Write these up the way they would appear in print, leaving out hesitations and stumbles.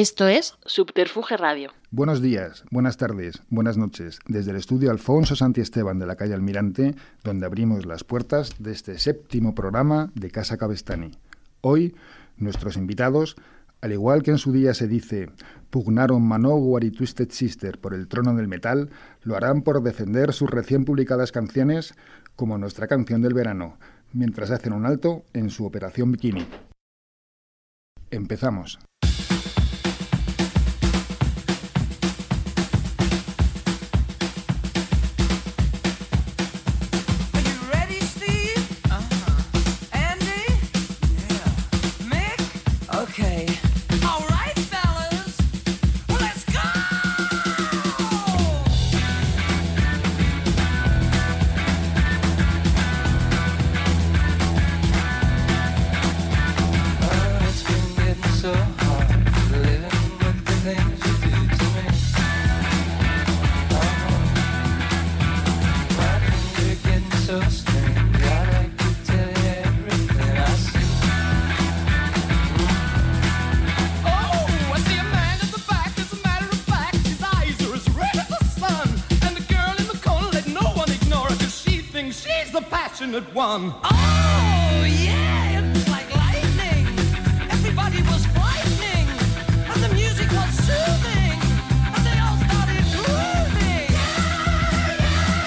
Esto es Subterfuge Radio. Buenos días, buenas tardes, buenas noches. Desde el estudio Alfonso Santiesteban de la calle Almirante, donde abrimos las puertas de este séptimo programa de Casa Cabestani. Hoy, nuestros invitados, al igual que en su día se dice, pugnaron Manowar y Twisted Sister por el trono del metal, lo harán por defender sus recién publicadas canciones, como nuestra canción del verano, mientras hacen un alto en su Operación Bikini. Empezamos. One. Oh, yeah, it was like lightning. Everybody was frightening, and the music was soothing, and they all started grooving. Yeah,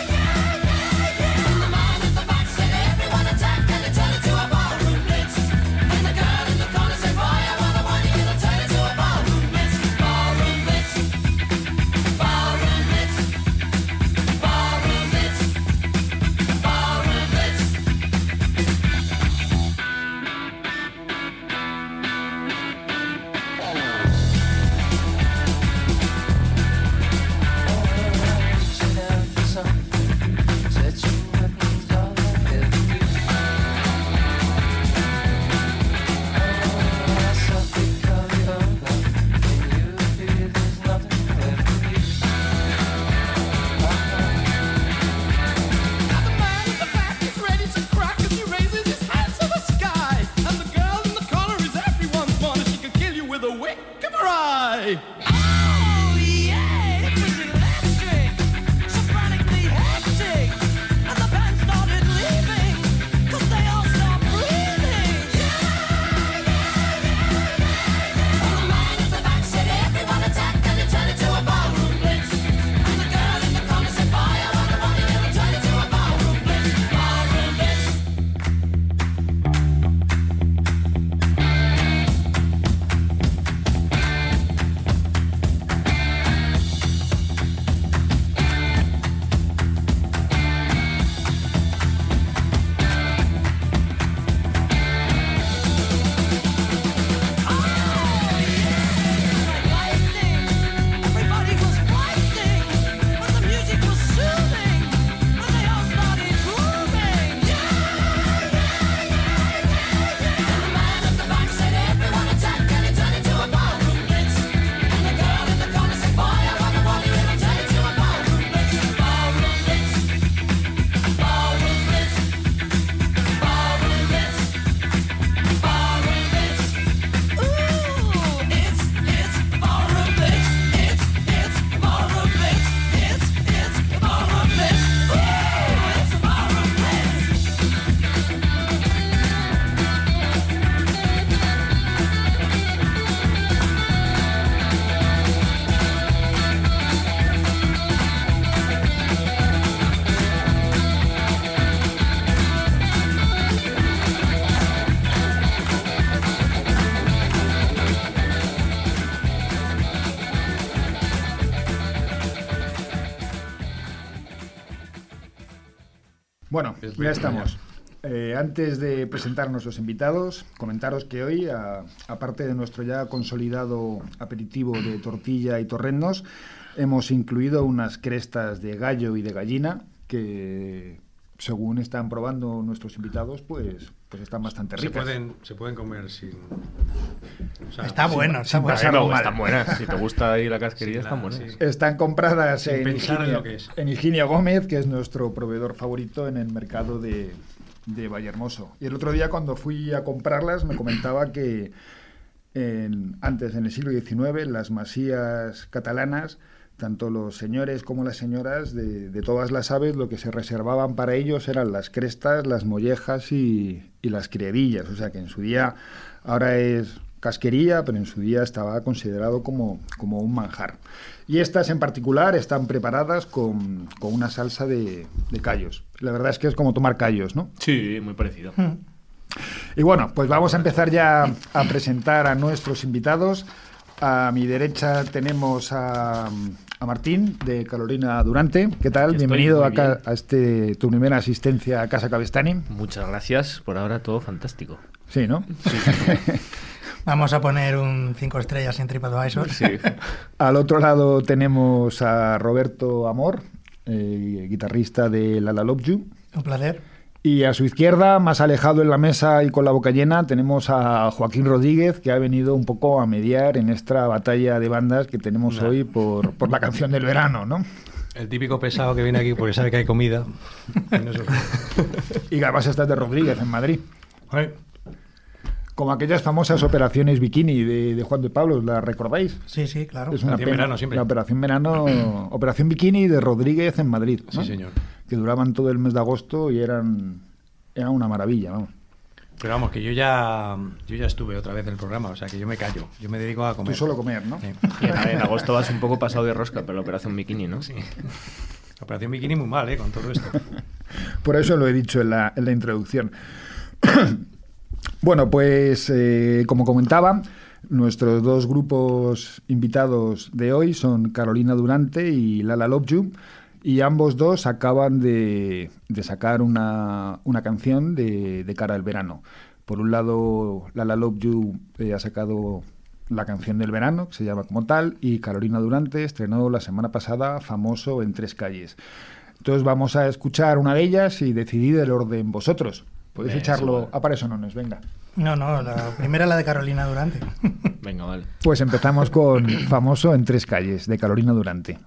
yeah, yeah, yeah, yeah. And the man at the back said, everyone attack, and they turned it to a ballroom blitz. And the girl in the corner said, boy, I wanna want you to turn it to a ballroom blitz. Ballroom blitz, ballroom blitz, ballroom blitz. Bueno, ya estamos. Antes de presentarnos los invitados, comentaros que hoy, aparte de nuestro ya consolidado aperitivo de tortilla y torrendos, hemos incluido unas crestas de gallo y de gallina que, según están probando nuestros invitados, pues están bastante ricas. Se pueden comer sin... O sea, está bueno. Están buenas. Si te gusta ahí la casquería, sí, están buenas. Sí. Están compradas en Ingenio Gómez, que es nuestro proveedor favorito en el mercado de Vallehermoso. Y el otro día, cuando fui a comprarlas, me comentaba que antes, en el siglo XIX, las masías catalanas, tanto los señores como las señoras de todas las aves, lo que se reservaban para ellos eran las crestas, las mollejas y las criadillas. O sea que en su día, ahora es casquería, pero en su día estaba considerado como un manjar. Y estas en particular están preparadas con una salsa de callos. La verdad es que es como tomar callos, ¿no? Sí, muy parecido. Y bueno, pues vamos a empezar ya a presentar a nuestros invitados. A mi derecha tenemos a Martín, de Carolina Durante. ¿Qué tal? Bienvenido a tu primera asistencia a Casa Cabestani. Muchas gracias. Por ahora todo fantástico. Sí, ¿no? Sí. Vamos a poner un 5 estrellas en TripAdvisor. Sí. Al otro lado tenemos a Roberto Amor, guitarrista de La La Love You. Un placer. Y a su izquierda, más alejado en la mesa y con la boca llena, tenemos a Joaquín Rodríguez, que ha venido un poco a mediar en esta batalla de bandas que tenemos hoy por la canción del verano, ¿no? El típico pesado que viene aquí porque sabe que hay comida. Y además estás de Rodríguez, en Madrid. Sí. Como aquellas famosas operaciones Bikini de Juan de Pablo, ¿la recordáis? Sí, sí, claro. Es una operación verano siempre. La operación Bikini de Rodríguez en Madrid, ¿no? Sí, señor. Que duraban todo el mes de agosto y era una maravilla, vamos. Pero vamos, que yo ya estuve otra vez en el programa, o sea que yo me callo, yo me dedico a comer. Tú solo comer, ¿no? Sí. Y en agosto vas un poco pasado de rosca, pero la operación Bikini, ¿no? Sí. La operación Bikini muy mal, con todo esto. Por eso lo he dicho en la introducción. Bueno, pues como comentaba, nuestros dos grupos invitados de hoy son Carolina Durante y La La Love You, y ambos dos acaban de sacar una canción de cara al verano. Por un lado, La La Love You ha sacado la canción del verano, que se llama como tal, y Carolina Durante estrenó la semana pasada Famoso en Tres Calles. Entonces vamos a escuchar una de ellas y decidid el orden vosotros. Podéis echarlo a para eso no nos venga. No, la primera es la de Carolina Durante. Venga, vale. Pues empezamos con Famoso en Tres Calles, de Carolina Durante.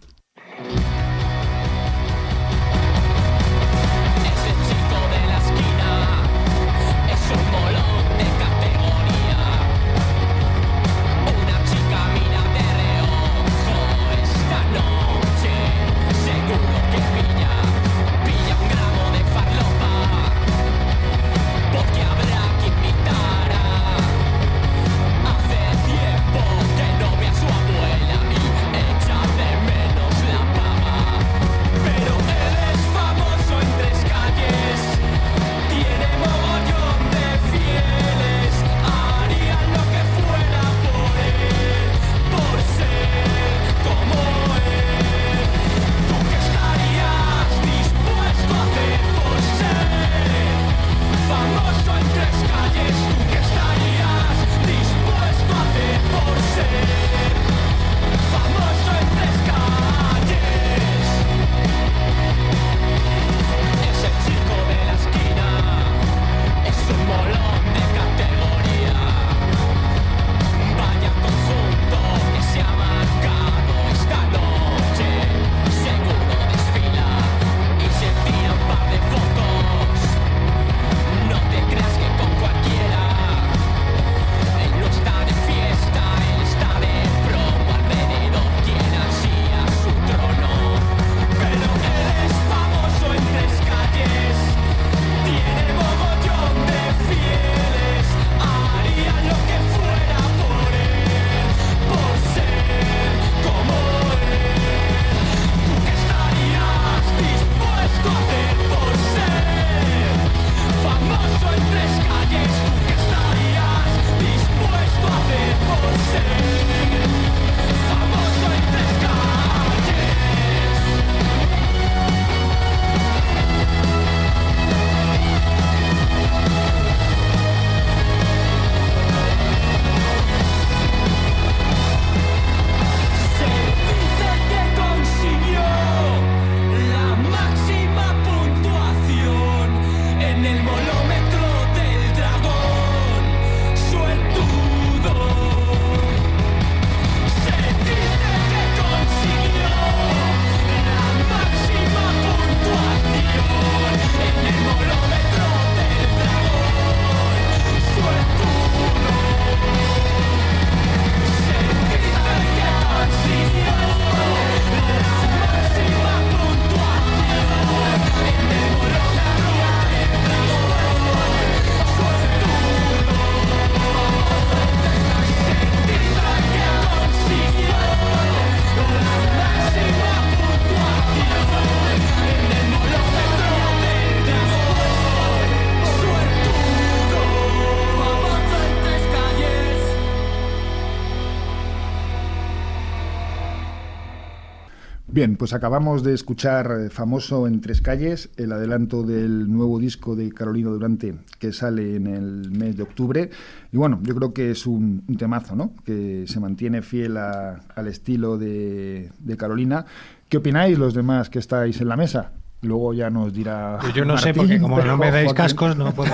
Bien, pues acabamos de escuchar Famoso en Tres Calles, el adelanto del nuevo disco de Carolina Durante que sale en el mes de octubre. Y bueno, yo creo que es un temazo, ¿no? Que se mantiene fiel al estilo de Carolina. ¿Qué opináis los demás que estáis en la mesa? Luego ya nos dirá... Pues yo no Martín, sé, porque como no me dais cascos, no puedo...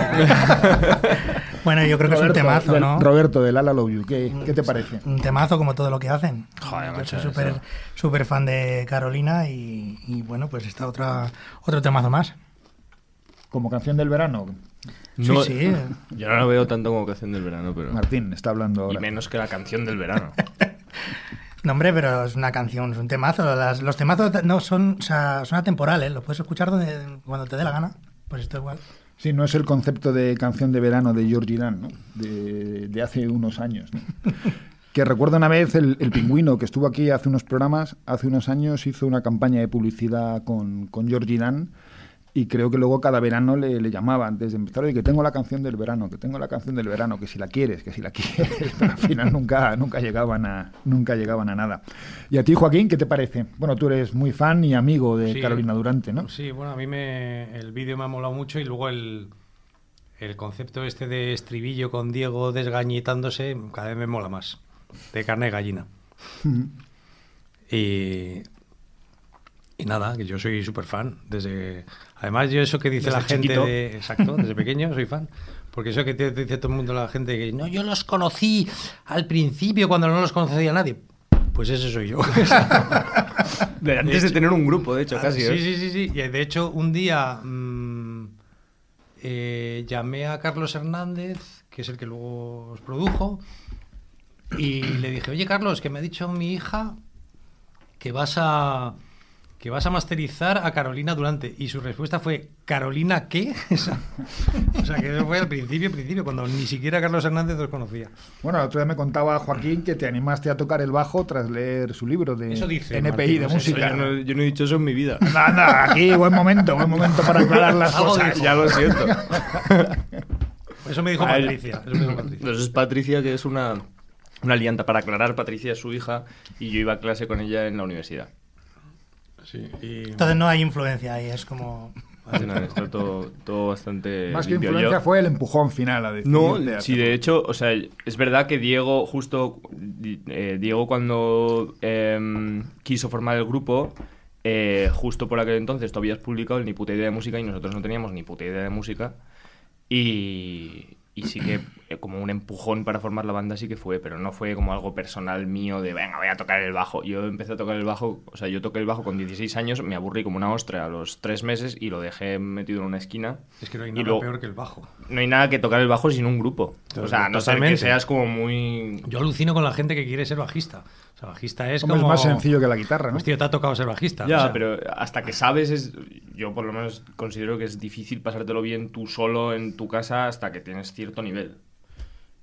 Bueno, yo creo que Roberto, es un temazo, ¿no? Roberto, de La La Love You, ¿qué te parece? Un temazo como todo lo que hacen. Joder, macho, yo soy súper fan de Carolina y bueno, pues está otro temazo más. Como canción del verano. No, sí. Yo no lo veo tanto como canción del verano, pero... Martín está hablando ahora. Y menos que la canción del verano. No, hombre, pero es una canción, es un temazo. Los temazos no son, o sea, son atemporales, los puedes escuchar cuando te dé la gana. Pues esto igual. Sí, no es el concepto de canción de verano de Georgie Dann, ¿no? De hace unos años, ¿no? Que recuerdo una vez el Pingüino, que estuvo aquí hace unos programas, hace unos años hizo una campaña de publicidad con Georgie Dann, y creo que luego cada verano le llamaba antes de empezar, oye, que tengo la canción del verano, que si la quieres, pero al final nunca llegaban a nada. Y a ti, Joaquín, ¿qué te parece? Bueno, tú eres muy fan y amigo de Carolina Durante, ¿no? Sí, bueno, a mí el vídeo me ha molado mucho, y luego el concepto este de estribillo con Diego desgañitándose cada vez me mola más, de carne de gallina. Y nada, que yo soy súper fan. Además, yo eso que dice la gente... Exacto, desde pequeño soy fan. Porque eso que te dice todo el mundo, la gente que... No, yo los conocí al principio cuando no los conocía nadie. Pues ese soy yo. Antes de tener un grupo, de hecho, casi. Sí. Y de hecho, un día llamé a Carlos Hernández, que es el que luego os produjo, y le dije, oye, Carlos, que me ha dicho mi hija que vas a masterizar a Carolina Durante. Y su respuesta fue, ¿Carolina qué? O sea, que eso fue al principio, cuando ni siquiera Carlos Hernández los conocía. Bueno, el otro día me contaba Joaquín que te animaste a tocar el bajo tras leer su libro de NPI Martín, de música. Eso, yo no he dicho eso en mi vida. Nada, aquí buen momento para aclarar las cosas. Ya lo siento. Eso me dijo Patricia. Entonces es Patricia, que es una alianta para aclarar. Patricia es su hija y yo iba a clase con ella en la universidad. Sí, entonces no hay influencia ahí, es como... No, está todo bastante... Más que limpio. Influencia fue el empujón final a decidir. No, sí, de hecho, o sea, es verdad que Diego cuando quiso formar el grupo, justo por aquel entonces tú habías publicado el Ni Puta Idea de Música y nosotros no teníamos ni puta idea de música, y sí que como un empujón para formar la banda sí que fue, pero no fue como algo personal mío de venga, voy a tocar el bajo. Yo empecé a tocar el bajo, o sea, yo toqué el bajo con 16 años, me aburrí como una ostra a los 3 meses y lo dejé metido en una esquina. Es que no hay nada peor que el bajo. No hay nada que tocar el bajo sin un grupo. Entonces, o sea, no sé, que seas como muy... Yo alucino con la gente que quiere ser bajista. O sea, bajista es como... Es más sencillo que la guitarra, ¿no? Pues tío, te ha tocado ser bajista. Ya, o sea... pero hasta que sabes yo por lo menos considero que es difícil pasártelo bien tú solo en tu casa hasta que tienes cierto nivel.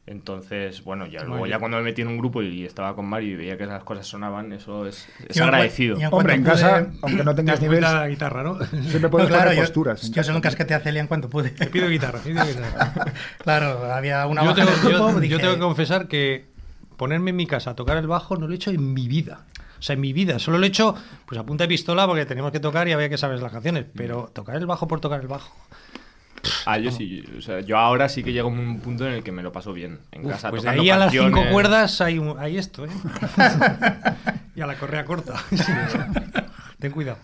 Entonces, bueno, ya luego ya cuando me metí en un grupo y estaba con Mario y veía que esas cosas sonaban, eso es agradecido. Hombre, en casa, aunque no tengas nivel, la guitarra, ¿no? Siempre puedes tocar posturas. Yo solo casquete a Celia en cuanto pude. Te pido guitarra, Claro, había una baja en el grupo. Yo tengo que confesar que ponerme en mi casa a tocar el bajo no lo he hecho en mi vida. O sea, en mi vida. Solo lo he hecho pues a punta de pistola porque teníamos que tocar y había que saber las canciones. Pero tocar el bajo por tocar el bajo... yo sí, o sea, yo ahora sí que llego a un punto en el que me lo paso bien en casa, pues tocando ahí a canciones. Las 5 cuerdas hay esto, ¿eh? Y a la correa corta. Sí, ten cuidado.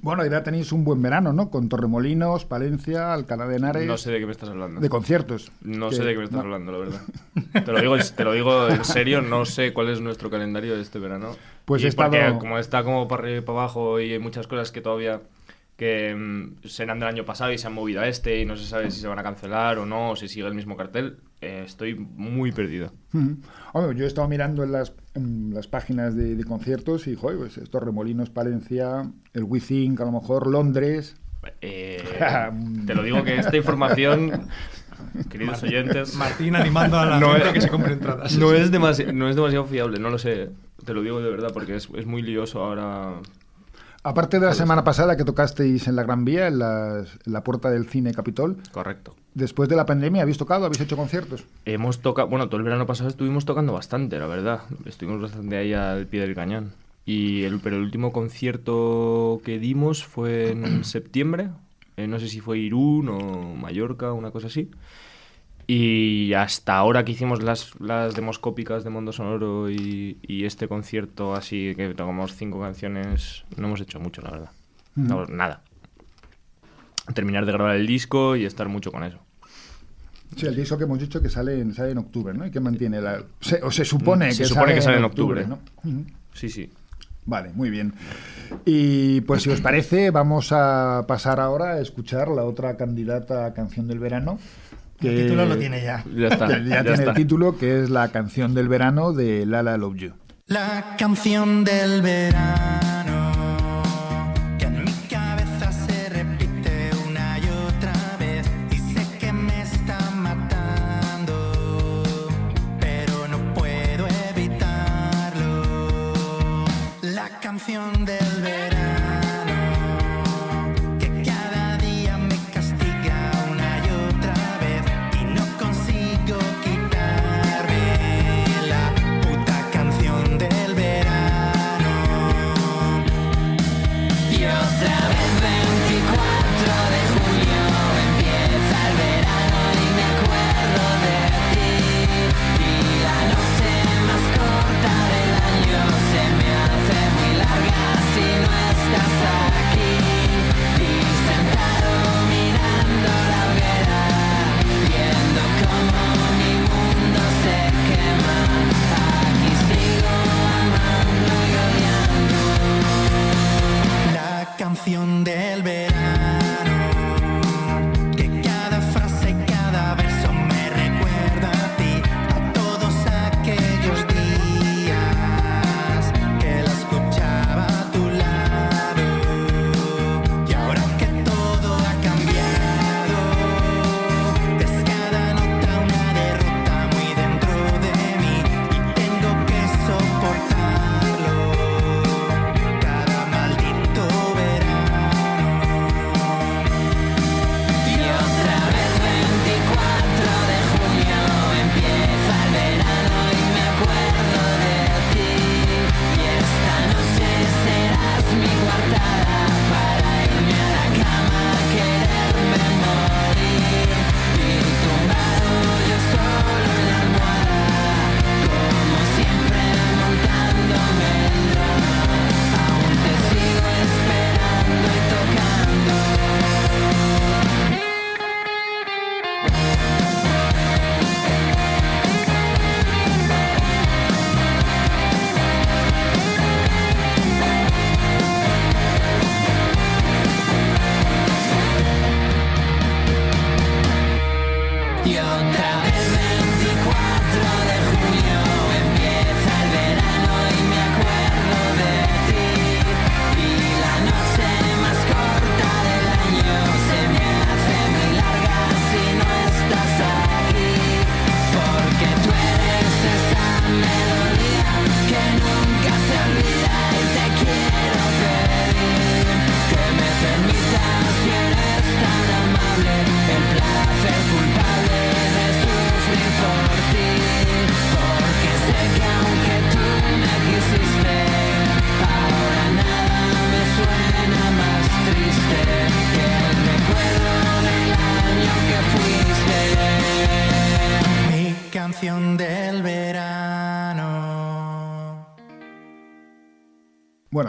Bueno, ya tenéis un buen verano, ¿no? Con Torremolinos, Palencia, Alcalá de Henares... No sé de qué me estás hablando. De conciertos. No sé de qué me estás hablando, la verdad. Te lo digo en serio, no sé cuál es nuestro calendario de este verano. Pues como está como para arriba y para abajo y hay muchas cosas que todavía... que serán del año pasado y se han movido a este y no se sabe si se van a cancelar o no, o si sigue el mismo cartel, estoy muy perdido. Hombre, yo he estado mirando en las páginas de conciertos y, joder, pues estos Remolinos, Palencia, el WiZink, a lo mejor Londres... te lo digo que esta información, queridos oyentes... Martín animando a la gente que se compre entradas. No es demasiado fiable, no lo sé, te lo digo de verdad, porque es muy lioso ahora... Aparte de la semana pasada que tocasteis en la Gran Vía, en la puerta del Cine Capitol. Correcto. Después de la pandemia, ¿habéis hecho conciertos? Hemos tocado, bueno, todo el verano pasado estuvimos tocando bastante, la verdad. Estuvimos bastante ahí al pie del cañón. Y pero el último concierto que dimos fue en septiembre, no sé si fue Irún o Mallorca, una cosa así. Y hasta ahora que hicimos las demoscópicas de Mundo Sonoro y este concierto así que tocamos 5 canciones, no hemos hecho mucho, la verdad. No, nada. Terminar de grabar el disco y estar mucho con eso. Sí, el disco que hemos dicho que sale en octubre, ¿no? Y que mantiene se supone que sale en octubre, ¿no? Uh-huh. Sí, sí. Vale, muy bien. Y pues si os parece, vamos a pasar ahora a escuchar la otra candidata a Canción del Verano. Que el título lo tiene ya. Ya tiene el título, que es la Canción del Verano de La La Love You. La canción del verano. Canción del verano, que cada día me castiga una y otra vez y no consigo quitarme la puta canción del verano. Y otra vez 24 de julio empieza el verano y me acuerdo de ti, y la noche más corta del año se me hace muy si no estás aquí, y sentado mirando la hoguera, viendo cómo mi mundo se quema, aquí sigo amando y odiando la canción del verano, que cada frase, cada verso me recuerda a ti, a todos aquellos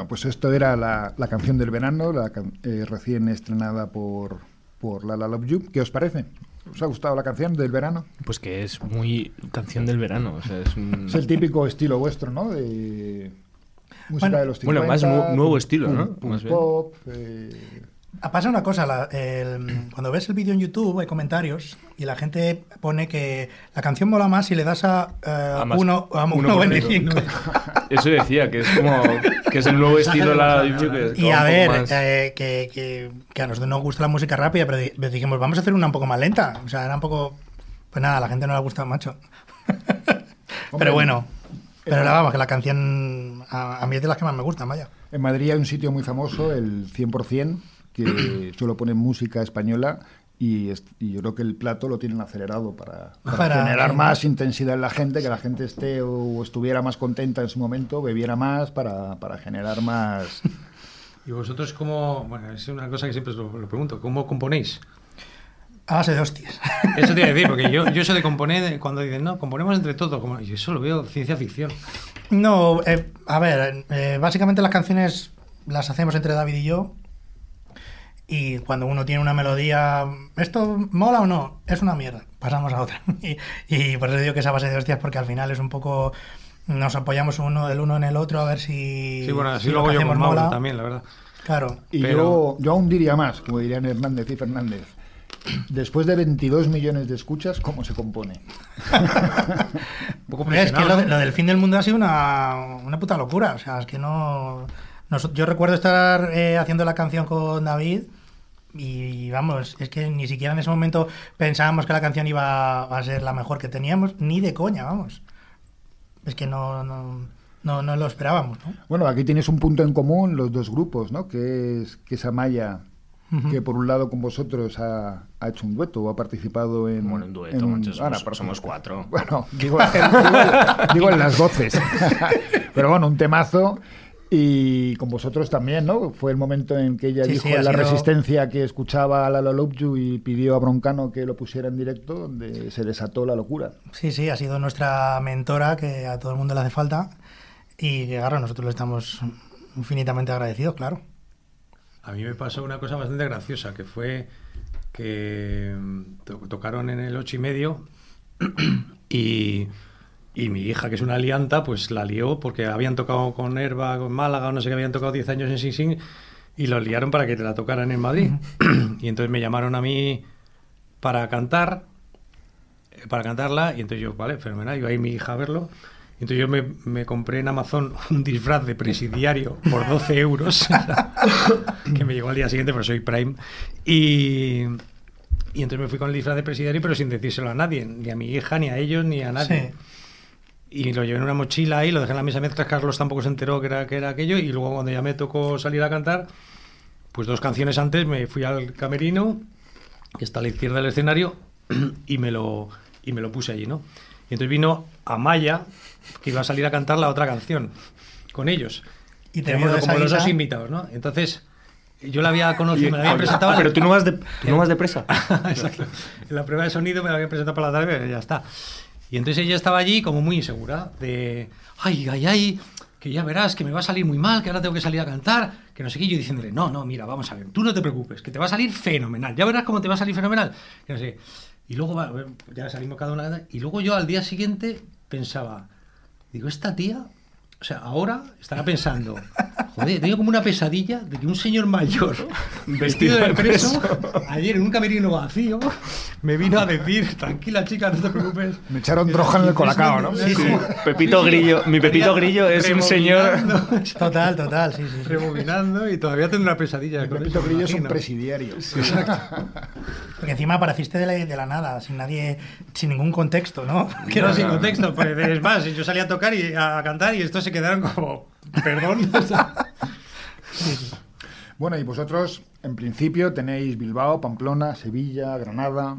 Pues esto era la canción del verano, recién estrenada por La La Love You. ¿Qué os parece? ¿Os ha gustado la canción del verano? Pues que es muy canción del verano. O sea, es el típico estilo vuestro, ¿no? De música de los 50. Bueno, más nuevo estilo, ¿no? Más pop. Pasa una cosa, cuando ves el vídeo en YouTube hay comentarios y la gente pone que la canción mola más si le das a 1.25. Eso decía, que es como que es el nuevo estilo de la YouTube. Y a ver, más... que a nosotros nos gusta la música rápida, pero dijimos, vamos a hacer una un poco más lenta. O sea, era un poco... Pues nada, a la gente no le gusta, macho. Pero bueno... Pero vamos, que la canción a mí es de las que más me gustan, vaya. En Madrid hay un sitio muy famoso, el 100%, que solo ponen música española Y yo creo que el plato lo tienen acelerado para generar más intensidad en la gente, que la gente esté o estuviera más contenta en su momento, bebiera más, para generar más. ¿Y vosotros cómo? Bueno, es una cosa que siempre os lo pregunto, ¿cómo componéis? A base de hostias. Eso te iba a decir, porque yo eso de componer, cuando dicen, no, componemos entre todos, como, yo eso lo veo ciencia ficción. No, a ver, básicamente las canciones las hacemos entre David y yo. Y cuando uno tiene una melodía, ¿esto mola o no? Es una mierda, pasamos a otra. Y por eso digo que es a base de hostias, porque al final es un poco, nos apoyamos uno en el otro a ver si... Sí, bueno, así si luego lo yo con Mauro también, la verdad. Claro. Y pero... yo aún diría más, como dirían Hernández y Fernández. Después de 22 millones de escuchas, ¿cómo se compone? Un poco es que lo del fin del mundo ha sido una puta locura, o sea, es que no... Yo recuerdo estar haciendo la canción con David y vamos, es que ni siquiera en ese momento pensábamos que la canción iba a ser la mejor que teníamos, ni de coña, vamos. Es que no lo esperábamos, ¿no? Bueno, aquí tienes un punto en común los dos grupos, ¿no? Que es Amaya, uh-huh, que por un lado con vosotros ha hecho un dueto o ha participado en... Bueno, en dueto, somos cuatro. Bueno, digo en las voces. Pero bueno, un temazo... Y con vosotros también, ¿no? Fue el momento en que ella dijo en La Resistencia que escuchaba a La La Love You y pidió a Broncano que lo pusiera en directo, donde se desató la locura. Sí, sí, ha sido nuestra mentora, que a todo el mundo le hace falta. Y que, claro, nosotros le estamos infinitamente agradecidos, claro. A mí me pasó una cosa bastante graciosa, que fue que tocaron en el 8 y medio y mi hija, que es una alianta, pues la lió porque habían tocado con Airbag, con Málaga, no sé qué, habían tocado 10 años en Sing Sing y los liaron para que la tocaran en Madrid. Y entonces me llamaron a mí para cantarla y entonces yo, vale, fenomenal, iba ahí mi hija a verlo. Entonces yo me compré en Amazon un disfraz de presidiario por 12 euros, que me llegó al día siguiente, pero soy Prime. Y entonces me fui con el disfraz de presidiario, pero sin decírselo a nadie, ni a mi hija, ni a ellos, ni a nadie. Sí. Y lo llevé en una mochila ahí, lo dejé en la mesa mientras Carlos tampoco se enteró que era aquello. Y luego cuando ya me tocó salir a cantar, pues 2 canciones antes me fui al camerino, que está a la izquierda del escenario, y me lo puse allí, ¿no? Y entonces vino Amaya, que iba a salir a cantar la otra canción con ellos. Y teníamos como los dos invitados, ¿no? Entonces... Yo la había conocido, me la había presentado... Pero tú no vas de presa. Exacto. En la prueba de sonido me la había presentado para la tarde, ya está. Y entonces ella estaba allí como muy insegura, de... Ay, que ya verás, que me va a salir muy mal, que ahora tengo que salir a cantar, que no sé qué. Yo diciéndole, no, mira, vamos a ver, tú no te preocupes, que te va a salir fenomenal. Ya verás cómo te va a salir fenomenal. Que no sé. Y luego, ya salimos cada una... Y luego yo al día siguiente pensaba... Digo, esta tía... O sea, ahora estará pensando, joder, tengo como una pesadilla de que un señor mayor vestido de preso, ayer en un camerino vacío, me vino a decir, tranquila chica, no te preocupes. Me echaron droga en el colacao, ¿no? Sí, sí. Pepito Grillo, mi Pepito Grillo es un señor... Total, sí. Rebobinando y todavía tendrá pesadillas. Pepito Grillo es un presidiario. Sí, exacto. Porque encima apareciste de la nada, sin ningún contexto, ¿no? Que no, sin contexto, pues es más, yo salí a tocar y a cantar y esto se quedaron como, perdón. Bueno, y vosotros, en principio, tenéis Bilbao, Pamplona, Sevilla, Granada,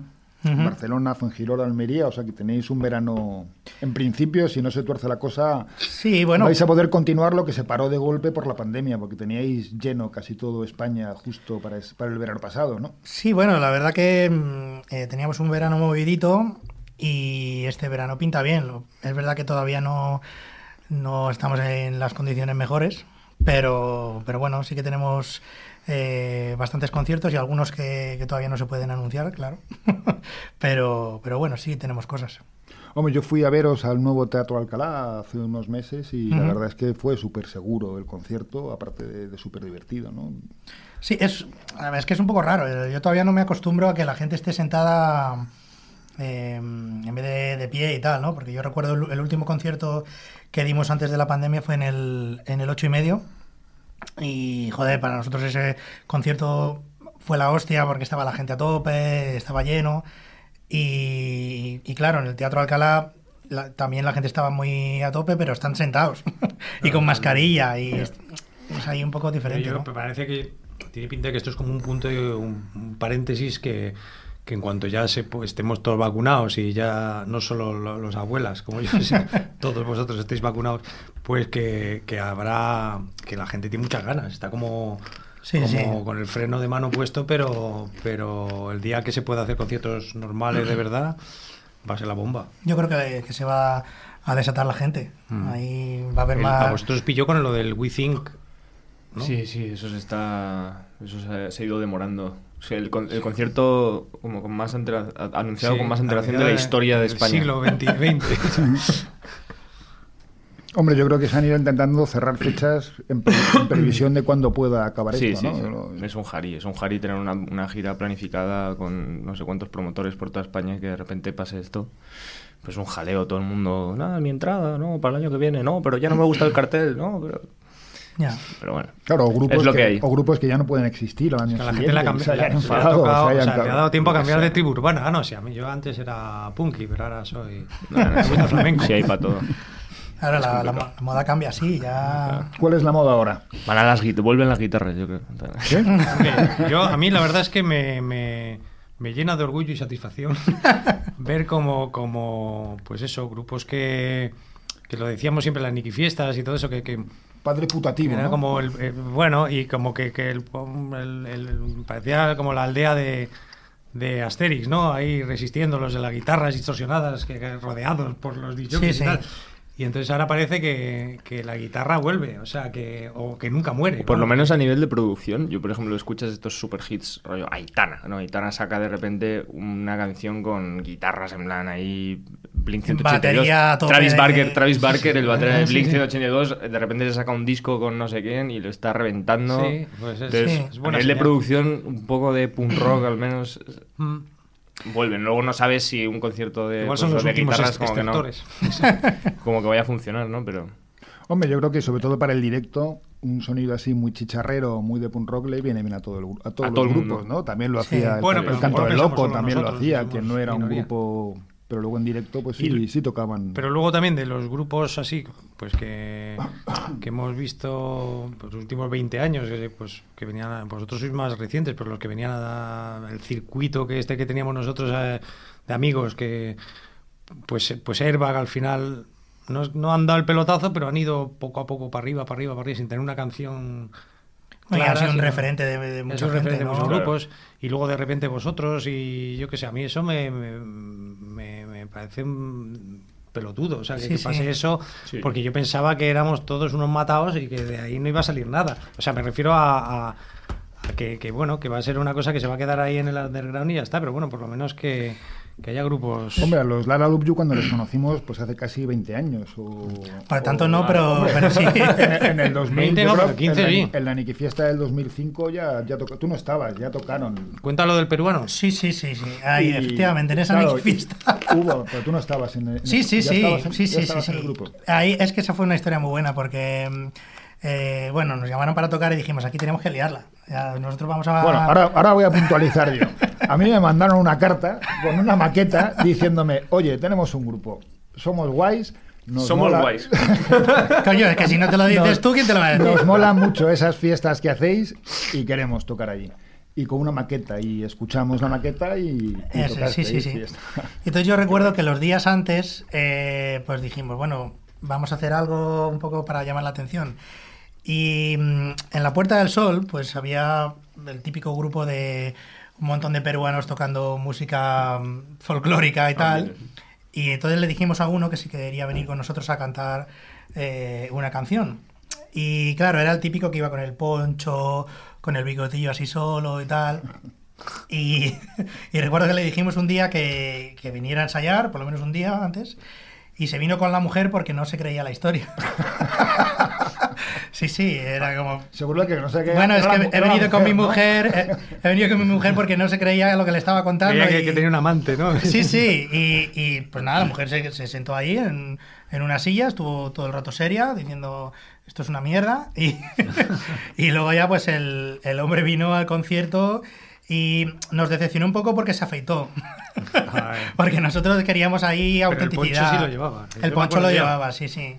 uh-huh, Barcelona, Fuengirola, Almería, o sea que tenéis un verano, en principio, si no se tuerce la cosa, sí, bueno, vais a poder continuar lo que se paró de golpe por la pandemia, porque teníais lleno casi todo España justo para el verano pasado, ¿no? Sí, bueno, la verdad que teníamos un verano movidito y este verano pinta bien. Es verdad que todavía no estamos en las condiciones mejores, pero bueno, sí que tenemos bastantes conciertos y algunos que todavía no se pueden anunciar, claro. pero bueno, sí, tenemos cosas. Hombre, yo fui a veros al nuevo Teatro Alcalá hace unos meses y uh-huh, la verdad es que fue súper seguro el concierto, aparte de súper divertido, ¿no? Sí, es que es un poco raro. Yo todavía no me acostumbro a que la gente esté sentada... en vez de pie y tal, ¿no? Porque yo recuerdo el último concierto que dimos antes de la pandemia fue en el 8 y medio y, joder, para nosotros ese concierto fue la hostia porque estaba la gente a tope, estaba lleno y claro, en el Teatro Alcalá también la gente estaba muy a tope, pero están sentados y con mascarilla y es ahí un poco diferente, ¿no? Me parece que tiene pinta de que esto es como un punto, un paréntesis que que en cuanto ya estemos todos vacunados, y ya no solo los abuelas, como yo, todos vosotros estéis vacunados, pues que habrá, que la gente tiene muchas ganas, está como con el freno de mano puesto, pero el día que se pueda hacer conciertos normales de verdad, va a ser la bomba. Yo creo que se va a desatar la gente, ahí va a haber más... A vosotros pilló con lo del WiZink, ¿no? Sí, eso se ha ido demorando. O sea, el concierto como con más anunciado, sí, con más antelación de la historia de España. Siglo XX. Hombre, yo creo que se han ido intentando cerrar fechas en previsión de cuándo pueda acabar esto, ¿no? Sí, es un jari tener una gira planificada con no sé cuántos promotores por toda España, que de repente pase esto. Pues un jaleo, todo el mundo, nada, mi entrada, no, para el año que viene, no, pero ya no me gusta el cartel, no, pero... Ya. Pero bueno, claro, o grupos que ya no pueden existir al año siguiente. La gente le ha dado tiempo a cambiar de tribu urbana. Ah, no, si a mí, yo antes era punky, pero ahora soy flamenco. Sí, hay para todo. Ahora la moda cambia, sí, ya. ¿Cuál es la moda ahora? Para vuelven las guitarras, yo creo. ¿Sí? A mí la verdad es que me llena de orgullo y satisfacción ver como pues eso, grupos que lo decíamos siempre, las Niki fiestas y todo eso, que padre putativo, era, ¿no? Como parecía como la aldea de Asterix, ¿no? Ahí resistiendo los de las guitarras distorsionadas, que rodeados por los disjockeys y tal. Y entonces ahora parece que la guitarra vuelve, o sea, que nunca muere. O por lo menos a nivel de producción. Yo, por ejemplo, escuchas estos super hits, rollo Aitana, ¿no? Aitana saca de repente una canción con guitarras en plan ahí, Blink 182. Batería, Travis Barker, el batería de Blink 182, de repente le saca un disco con no sé quién y lo está reventando. Sí, pues es buena a nivel señal. De producción, un poco de punk rock al menos... Vuelven, luego no sabes si un concierto de, igual son pues, los de guitarras como que vaya a funcionar, ¿no? Pero... Hombre, yo creo que sobre todo para el directo, un sonido así muy chicharrero, muy de punk rock, le viene bien a todos los grupos, ¿no? También lo hacía el Canto del Loco, también lo hacía, que no era minoría. Un grupo... Pero luego en directo, pues sí tocaban. Pero luego también de los grupos así, pues que hemos visto los últimos 20 años, pues que venían, vosotros sois más recientes, pero los que venían al circuito que teníamos nosotros de amigos, que pues Airbag al final no han dado el pelotazo, pero han ido poco a poco para arriba, sin tener una canción... Claro, es un referente de muchos grupos, y luego de repente vosotros, y yo qué sé, a mí eso me parece un pelotudo, o sea, que pase eso, porque yo pensaba que éramos todos unos matados y que de ahí no iba a salir nada. O sea, me refiero a que bueno, que va a ser una cosa que se va a quedar ahí en el underground y ya está, pero bueno, por lo menos que haya grupos... Hombre, a los La La Love You cuando los conocimos, pues hace casi 20 años o... Para tanto no, pero sí. En el 2000... 20 no, pero 15 sí. En la Niki fiesta del 2005 ya tocaron... Tú no estabas, ya tocaron... Cuéntalo del peruano. Sí. Ahí, efectivamente, en esa Niki fiesta... Hubo, pero tú no estabas en el grupo. Ahí, es que esa fue una historia muy buena porque... bueno, nos llamaron para tocar y dijimos, aquí tenemos que liarla. Nosotros vamos a... Bueno, ahora voy a puntualizar yo. A mí me mandaron una carta con una maqueta diciéndome, oye, tenemos un grupo, somos guays... Somos guays. Coño, es que si no te lo dices tú, ¿quién te lo va a decir? Nos molan mucho esas fiestas que hacéis y queremos tocar allí. Y con una maqueta, y escuchamos la maqueta y eso, tocaste. Sí. Entonces yo recuerdo que los días antes, pues dijimos, bueno, vamos a hacer algo un poco para llamar la atención. Y en la Puerta del Sol, pues había el típico grupo de un montón de peruanos tocando música folclórica y tal. Y entonces le dijimos a uno que si quería venir con nosotros a cantar una canción. Y claro, era el típico que iba con el poncho, con el bigotillo así solo y tal. Y recuerdo que le dijimos un día que viniera a ensayar, por lo menos un día antes. Y se vino con la mujer porque no se creía la historia. Sí, era como... Seguro que no se creía. Bueno, es que he venido con mi mujer, porque no se creía lo que le estaba contando. Creía que tenía un amante, ¿no? Sí, y pues nada, la mujer se sentó ahí en una silla, estuvo todo el rato seria, diciendo, esto es una mierda. Y luego ya pues el hombre vino al concierto... Y nos decepcionó un poco porque se afeitó. Porque nosotros queríamos ahí autenticidad. Pero el poncho sí lo llevaba. El poncho lo llevaba, sí.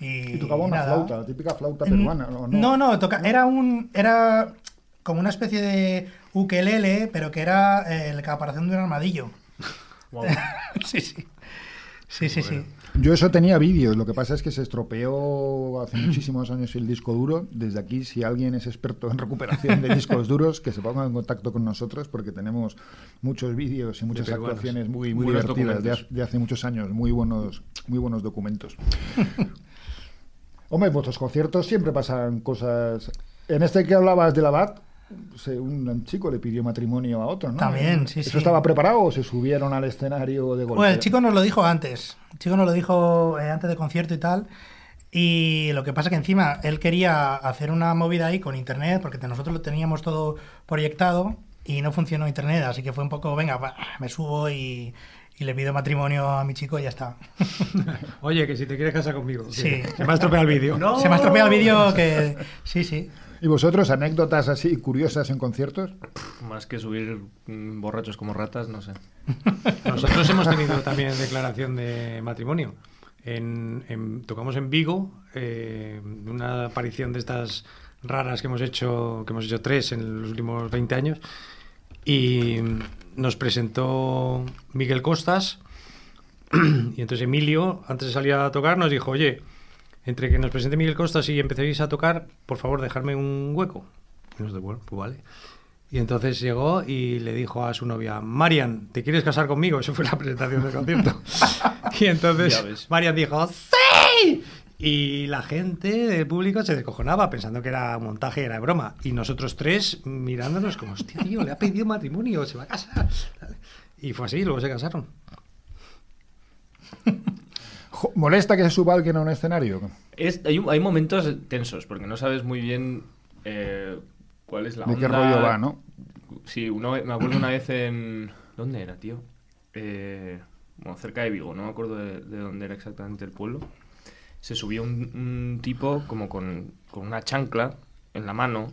Y tocaba una flauta, la típica flauta peruana, ¿no? No, era como una especie de ukelele, pero que era la caparación de un armadillo. Wow. Sí. Yo eso tenía vídeos, lo que pasa es que se estropeó hace muchísimos años el disco duro. Desde aquí, si alguien es experto en recuperación de discos duros, que se ponga en contacto con nosotros, porque tenemos muchos vídeos y muchas actuaciones muy divertidas de hace muchos años, muy buenos documentos. Hombre, en vuestros conciertos siempre pasan cosas. En este que hablabas de la BAT, un chico le pidió matrimonio a otro, ¿no? También, sí. ¿Eso estaba preparado o se subieron al escenario de golpe? Bueno, el chico nos lo dijo antes. El chico nos lo dijo antes del concierto y tal. Y lo que pasa que encima él quería hacer una movida ahí con internet, porque nosotros lo teníamos todo proyectado y no funcionó internet. Así que fue un poco, venga, me subo y le pido matrimonio a mi chico y ya está. Oye, que si te quieres casar conmigo. Sí. Se me ha estropeado el vídeo. No. Se me ha estropeado el vídeo que... Sí. ¿Y vosotros, anécdotas así curiosas en conciertos? Más que subir borrachos como ratas, no sé. Nosotros hemos tenido también declaración de matrimonio. Tocamos en Vigo, una aparición de estas raras que hemos hecho tres en los últimos 20 años. Y nos presentó Miguel Costas. Y entonces Emilio, antes de salir a tocar, nos dijo, oye... Entre que nos presente Miguel Costas y empecéis a tocar, por favor, dejadme un hueco. Y nos dijo, bueno, pues vale. Y entonces llegó y le dijo a su novia, Marian, ¿te quieres casar conmigo? Eso fue la presentación del concierto. Y entonces Marian dijo, ¡sí! Y la gente del público se descojonaba pensando que era montaje, era broma. Y nosotros tres mirándonos como, hostia, tío, le ha pedido matrimonio, se va a casar. Y fue así, luego se casaron. ¿Molesta que se suba alguien a un escenario? Hay momentos tensos, porque no sabes muy bien cuál es la onda. De qué rollo va, ¿no? Sí, me acuerdo una vez en... ¿Dónde era, tío? Cerca de Vigo, no me acuerdo de dónde era exactamente el pueblo. Se subió un tipo como con una chancla en la mano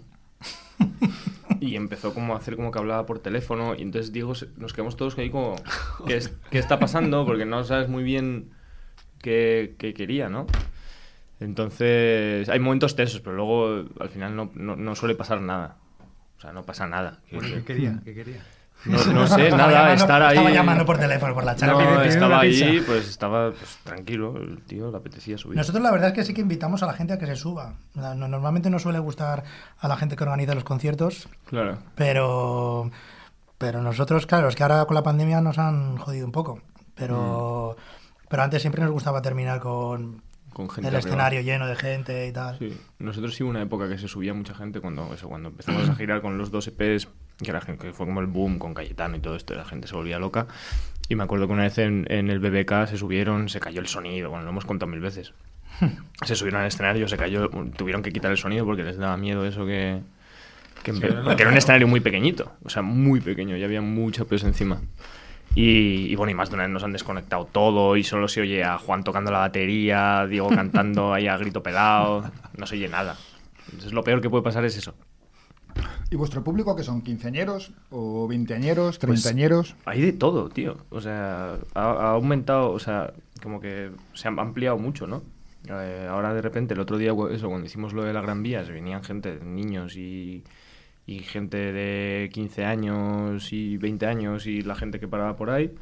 y empezó como a hacer como que hablaba por teléfono. Y entonces, Diego, nos quedamos todos ahí como... ¿Qué está pasando? Porque no sabes muy bien... que quería, ¿no? Entonces, hay momentos tensos, pero luego al final no suele pasar nada. O sea, no pasa nada. ¿Qué quería? No sé, nada, estar ahí... Estaba llamando por teléfono, por la charla. No, estaba ahí, pues tranquilo, el tío le apetecía subir. Nosotros la verdad es que sí que invitamos a la gente a que se suba. Normalmente no suele gustar a la gente que organiza los conciertos. Claro. Pero nosotros, claro, es que ahora con la pandemia nos han jodido un poco. Pero antes siempre nos gustaba terminar con gente el escenario lleno de gente y tal. Sí, nosotros sí hubo una época que se subía mucha gente cuando empezamos a girar con los dos EPs, que fue como el boom con Cayetano y todo esto, la gente se volvía loca. Y me acuerdo que una vez en el BBK se subieron, se cayó el sonido, bueno, lo hemos contado 1000 veces. Se subieron al escenario, se cayó, tuvieron que quitar el sonido porque les daba miedo eso que era un escenario muy pequeñito, o sea, muy pequeño, ya había mucho peso encima. Y bueno, y más de una vez nos han desconectado todo y solo se oye a Juan tocando la batería, Diego cantando ahí a grito pelado, no se oye nada. Entonces lo peor que puede pasar es eso. ¿Y vuestro público que son? ¿Quinceañeros o veinteañeros, treintañeros? Pues hay de todo, tío. O sea, ha aumentado, o sea, como que se ha ampliado mucho, ¿no? Ahora de repente, el otro día, eso, cuando hicimos lo de la Gran Vía, se venían gente, niños y gente de 15 años y 20 años y la gente que paraba por ahí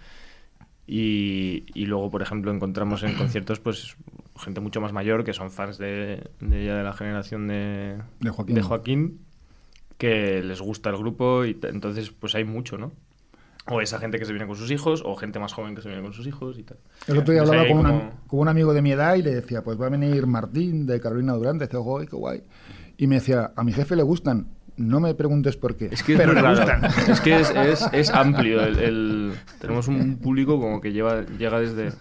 y luego, por ejemplo, encontramos en conciertos pues gente mucho más mayor que son fans de la generación de Joaquín que les gusta el grupo y entonces pues hay mucho, ¿no? O esa gente que se viene con sus hijos, o gente más joven que se viene con sus hijos y tal. El otro día hablaba con un amigo de mi edad y le decía, pues va a venir Martín de Carolina Durante, este guay, qué guay. Y me decía, a mi jefe le gustan. No me preguntes por qué, es que pero me gustan. Es que es amplio. Tenemos un público como que llega desde...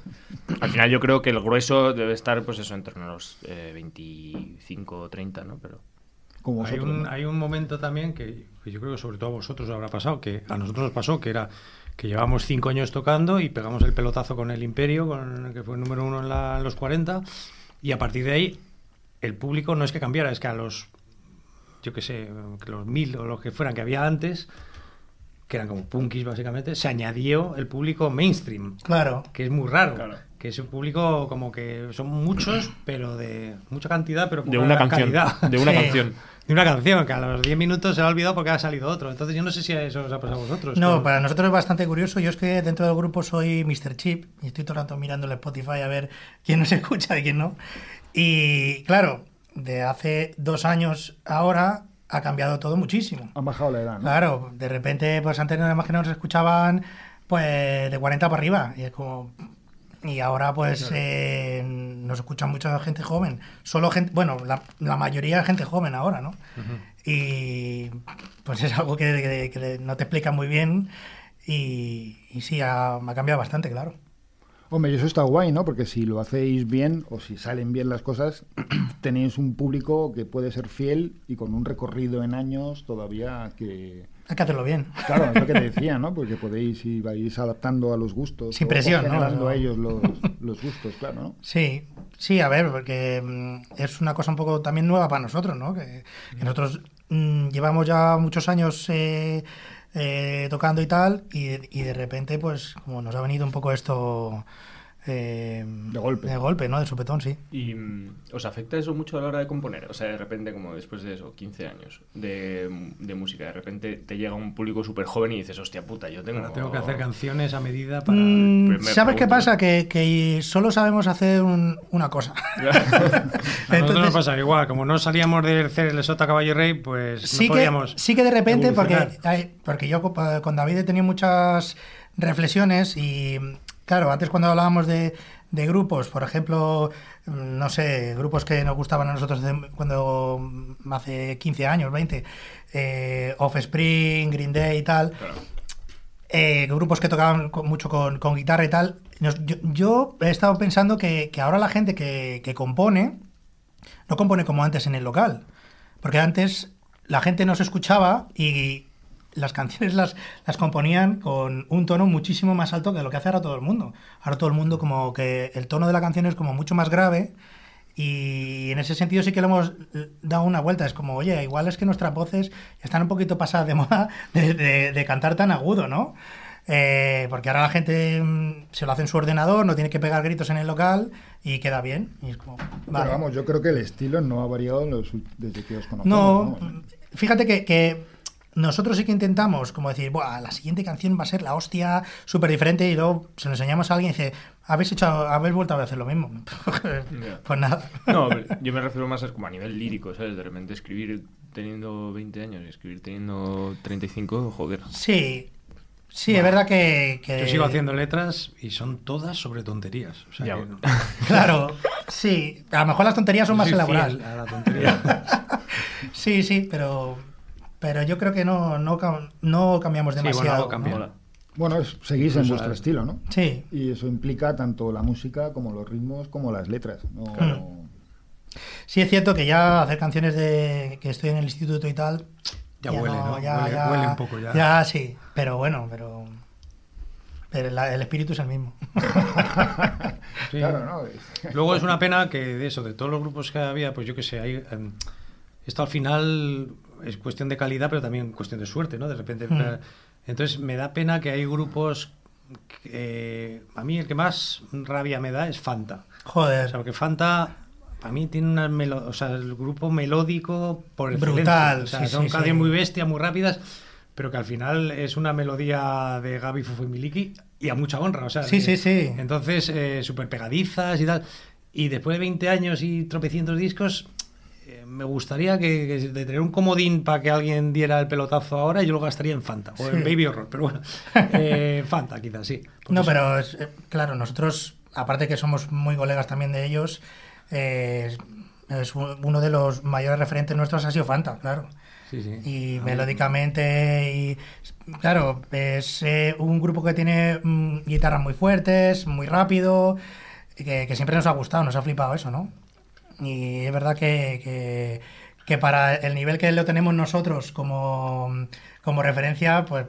Al final yo creo que el grueso debe estar pues eso en torno a los 25 o 30, ¿no? Pero como vosotros, hay un momento también que yo creo que sobre todo a vosotros os habrá pasado, que a nosotros nos pasó, que era que llevábamos 5 años tocando y pegamos el pelotazo con el Imperio, que fue el número 1 en los 40, y a partir de ahí el público no es que cambiara, es que a los... yo que sé, que los 1000 o los que fueran que había antes, que eran como punkis básicamente, se añadió el público mainstream. Claro. Que es muy raro. Claro. Que es un público como que son muchos, pero de mucha cantidad, pero de una canción. Calidad. De una canción. De una canción, que a los 10 minutos se ha olvidado porque ha salido otro. Entonces yo no sé si eso os ha pasado a vosotros. No, pero... para nosotros es bastante curioso. Yo es que dentro del grupo soy Mr. Chip y estoy todo el rato mirando el Spotify a ver quién nos escucha y quién no. Y claro, de hace 2 años ahora ha cambiado todo muchísimo. Han bajado la edad, ¿no? Claro, de repente, pues antes nada más que nos escuchaban pues de 40 para arriba. Y es como... Y ahora pues claro. Nos escucha mucha gente joven, solo gente, bueno, la mayoría es gente joven ahora, ¿no? Uh-huh. Y pues es algo que no te explica muy bien y sí, ha cambiado bastante, claro. Hombre, eso está guay, ¿no? Porque si lo hacéis bien o si salen bien las cosas, tenéis un público que puede ser fiel y con un recorrido en años todavía que... Hay que hacerlo bien. Claro, es lo que te decía, ¿no? Porque podéis ir adaptando a los gustos. Sin presión, ¿no? Generando a ellos los gustos, claro, ¿no? Sí, sí, a ver, porque es una cosa un poco también nueva para nosotros, ¿no? Que nosotros llevamos ya muchos años tocando y tal, y de repente, pues, como nos ha venido un poco esto... de golpe, ¿no? De sopetón, sí. ¿Y os afecta eso mucho a la hora de componer? O sea, de repente, como después de eso, 15 años de música, de repente te llega un público súper joven y dices, hostia puta, yo tengo que hacer canciones a medida para... ¿Sabes qué pasa? Que solo sabemos hacer una cosa. Entonces, nosotros nos pasa igual, como no salíamos de hacer el Sota Caballo Rey, pues sí no podíamos... Sí que de repente, porque yo con David he tenido muchas reflexiones y... Claro, antes cuando hablábamos de grupos, por ejemplo, no sé, grupos que nos gustaban a nosotros cuando hace 15 años, 20, Offspring, Green Day y tal, claro. Grupos que tocaban mucho con guitarra y tal. Yo he estado pensando que ahora la gente que compone, no compone como antes en el local, porque antes la gente nos escuchaba y... Las canciones las componían con un tono muchísimo más alto que lo que hace ahora todo el mundo. Ahora todo el mundo como que el tono de la canción es como mucho más grave y en ese sentido sí que le hemos dado una vuelta. Es como, oye, igual es que nuestras voces están un poquito pasadas de moda de cantar tan agudo, ¿no? Porque ahora la gente se lo hace en su ordenador, no tiene que pegar gritos en el local y queda bien. Y es como, vale. Pero vamos, yo creo que el estilo no ha variado desde que os conocemos. No, fíjate que nosotros sí que intentamos, como decir, buah, la siguiente canción va a ser la hostia, súper diferente, y luego se lo enseñamos a alguien y dice, habéis vuelto a hacer lo mismo. Pues nada. No, yo me refiero más a, como a nivel lírico, ¿sabes? De repente escribir teniendo 20 años y escribir teniendo 35, joder. Sí. Sí, bueno, es verdad que... Yo sigo haciendo letras y son todas sobre tonterías. O sea, ya, bueno. Claro, sí. A lo mejor las tonterías son más elaboradas. A la tontería. Sí, pero yo creo que no cambiamos demasiado. Sí, bueno, seguís en vuestro estilo, ¿no? Sí. Y eso implica tanto la música como los ritmos como las letras, ¿no? Claro. Sí, es cierto que ya hacer canciones de que estoy en el instituto y tal... Ya huele, ¿no? Huele un poco ya. Ya, sí. Pero bueno, pero el espíritu es el mismo. Sí. Claro, ¿no? Luego es una pena que de todos los grupos que había, pues yo qué sé, hay... Esto al final es cuestión de calidad, pero también cuestión de suerte, ¿no? De repente... Entonces me da pena que hay grupos... a mí el que más rabia me da es Fanta. Joder. O sea, porque Fanta, para mí, tiene o sea, el grupo melódico por excelencia. Brutal. O sea, sí, son canciones muy bestias, muy rápidas, pero que al final es una melodía de Gaby Fufimiliki y a mucha honra, o sea... Sí. Entonces, súper pegadizas y tal. Y después de 20 años y tropecientos discos... Me gustaría que de tener un comodín para que alguien diera el pelotazo ahora, yo lo gastaría en Fanta o en Baby Horror, pero bueno, Fanta quizás, sí. No, eso. Pero claro, nosotros, aparte que somos muy colegas también de ellos, es uno de los mayores referentes nuestros ha sido Fanta, claro. Sí. Y melódicamente, y claro, es un grupo que tiene guitarras muy fuertes, muy rápido, que siempre nos ha gustado, nos ha flipado eso, ¿no? Y es verdad que para el nivel que lo tenemos nosotros como referencia, pues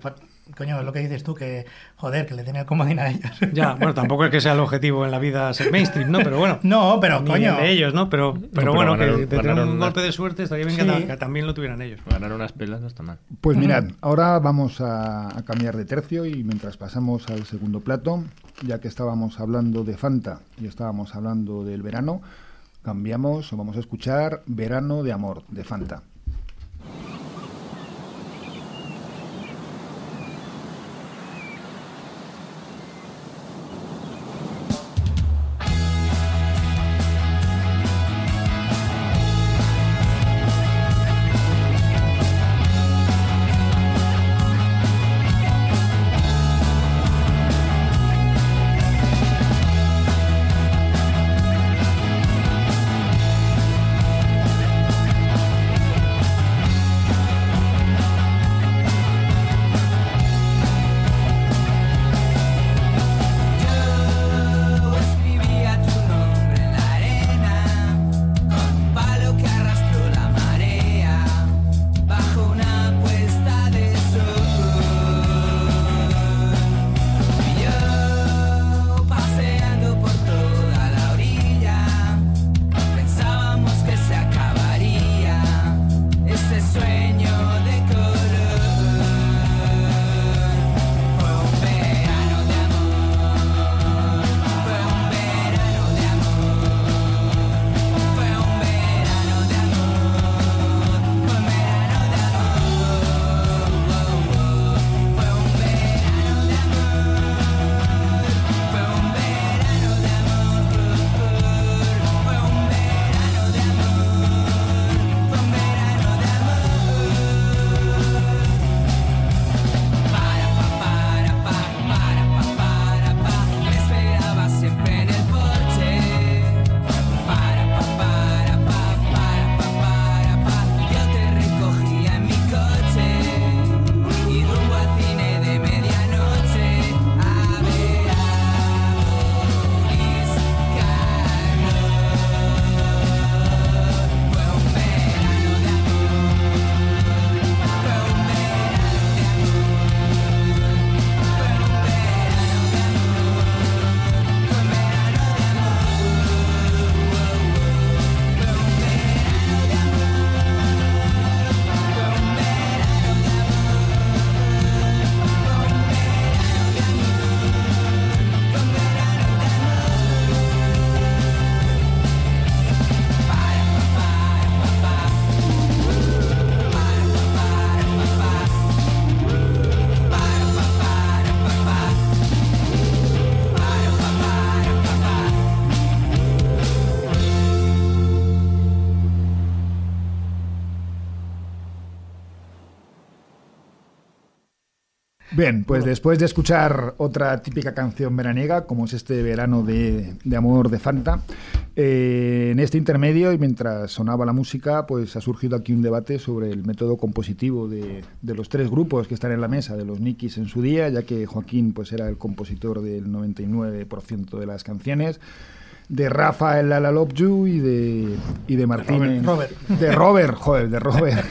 coño, es lo que dices tú, que joder, que le den el comodín a ellos. Ya, bueno, tampoco es que sea el objetivo en la vida ser mainstream, ¿no? Pero bueno. No, pero coño. De ellos, ¿no? Pero bueno, ganaron, que tener un golpe de suerte estaría bien, sí, que también lo tuvieran ellos. Ganar unas pelas no está mal. Pues mirad, ahora vamos a cambiar de tercio y mientras pasamos al segundo plato, ya que estábamos hablando de Fanta y estábamos hablando del verano, cambiamos o vamos a escuchar Verano de Amor de Fanta. Bien, pues después de escuchar otra típica canción veraniega, como es este Verano de Amor de Fanta, en este intermedio y mientras sonaba la música, pues ha surgido aquí un debate sobre el método compositivo de los tres grupos que están en la mesa, de los Nikis en su día, ya que Joaquín pues era el compositor del 99% de las canciones, de Rafa en La La Love You y de Martín de Robert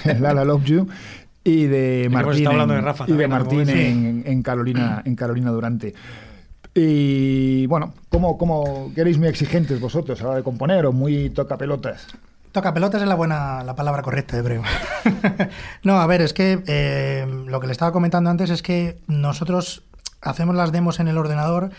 en La La Love You. Y de Martín en Carolina Durante. Y bueno, ¿cómo que erais muy exigentes vosotros a la hora de componer o muy tocapelotas? Tocapelotas es la palabra correcta de hebreo. No, a ver, es que lo que le estaba comentando antes es que nosotros hacemos las demos en el ordenador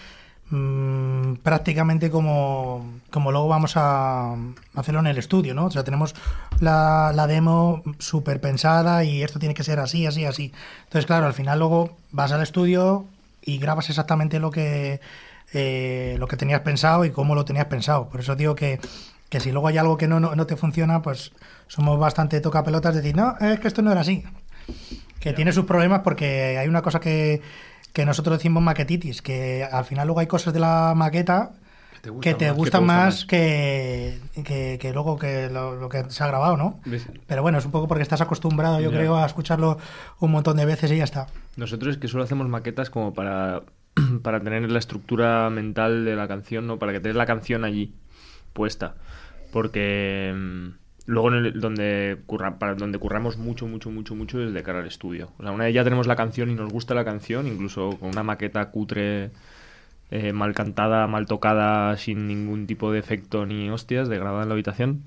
prácticamente como luego vamos a hacerlo en el estudio, ¿no? O sea, tenemos la demo súper pensada y esto tiene que ser así, así, así. Entonces, claro, al final luego vas al estudio y grabas exactamente lo que tenías pensado y cómo lo tenías pensado. Por eso digo que si luego hay algo que no te funciona, pues somos bastante tocapelotas de decir, no, es que esto no era así. Que tiene sus problemas porque hay una cosa que nosotros decimos maquetitis, que al final luego hay cosas de la maqueta que te gustan más que luego que lo que se ha grabado, ¿no? ¿Ves? Pero bueno, es un poco porque estás acostumbrado, yo creo, a escucharlo un montón de veces y ya está. Nosotros es que solo hacemos maquetas como para tener la estructura mental de la canción, ¿no? Para que tengas la canción allí puesta. Porque Luego en el, donde curramos mucho es de cara al estudio. O sea, una vez ya tenemos la canción y nos gusta la canción, incluso con una maqueta cutre, mal cantada, mal tocada, sin ningún tipo de efecto ni hostias, degradada en la habitación.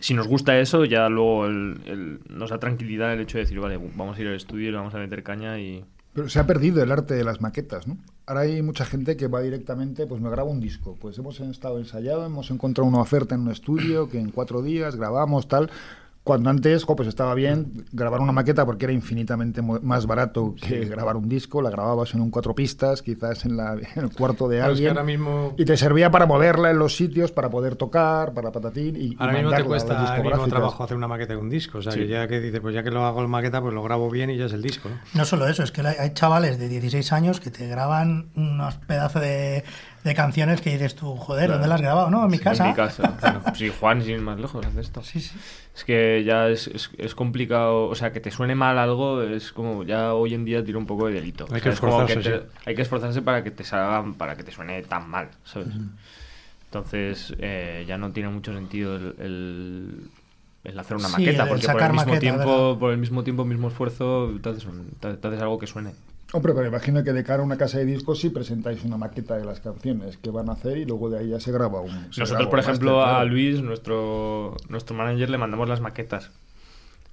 Si nos gusta eso, ya luego nos da tranquilidad el hecho de decir, vale, vamos a ir al estudio y le vamos a meter caña y... Pero se ha perdido el arte de las maquetas, ¿no? Ahora hay mucha gente que va directamente, pues me grabo un disco, pues hemos estado ensayado, hemos encontrado una oferta en un estudio que en 4 días grabamos, tal. Cuando antes, pues estaba bien grabar una maqueta porque era infinitamente más barato que grabar un disco, la grababas en un 4 pistas, quizás en el cuarto de alguien, ahora mismo... y te servía para moverla en los sitios, para poder tocar, para patatín y ahora mismo te cuesta el mismo trabajo hacer una maqueta que un disco, o sea, sí. Que ya que dices, pues ya que lo hago en maqueta, pues lo grabo bien y ya es el disco, ¿no? No solo eso, es que hay chavales de 16 años que te graban unos pedazos de canciones que dices tú, joder, claro. ¿Dónde las has grabado? No, en mi casa. En mi casa. Bueno, sí, Juan, sin ir más lejos, hace esto. Sí, sí. Es que ya es complicado, o sea, que te suene mal algo, es como ya hoy en día tira un poco de delito. Hay, o sea, que esforzarse. Hay que esforzarse para que te salgan, para que te suene tan mal, ¿sabes? Uh-huh. Entonces, ya no tiene mucho sentido el hacer una maqueta, porque por el mismo tiempo, mismo esfuerzo, te haces algo que suene. Hombre, pero imagino que de cara a una casa de discos sí presentáis una maqueta de las canciones que van a hacer y luego de ahí ya se graba uno. Nosotros, por ejemplo, a Luis, nuestro manager, le mandamos las maquetas.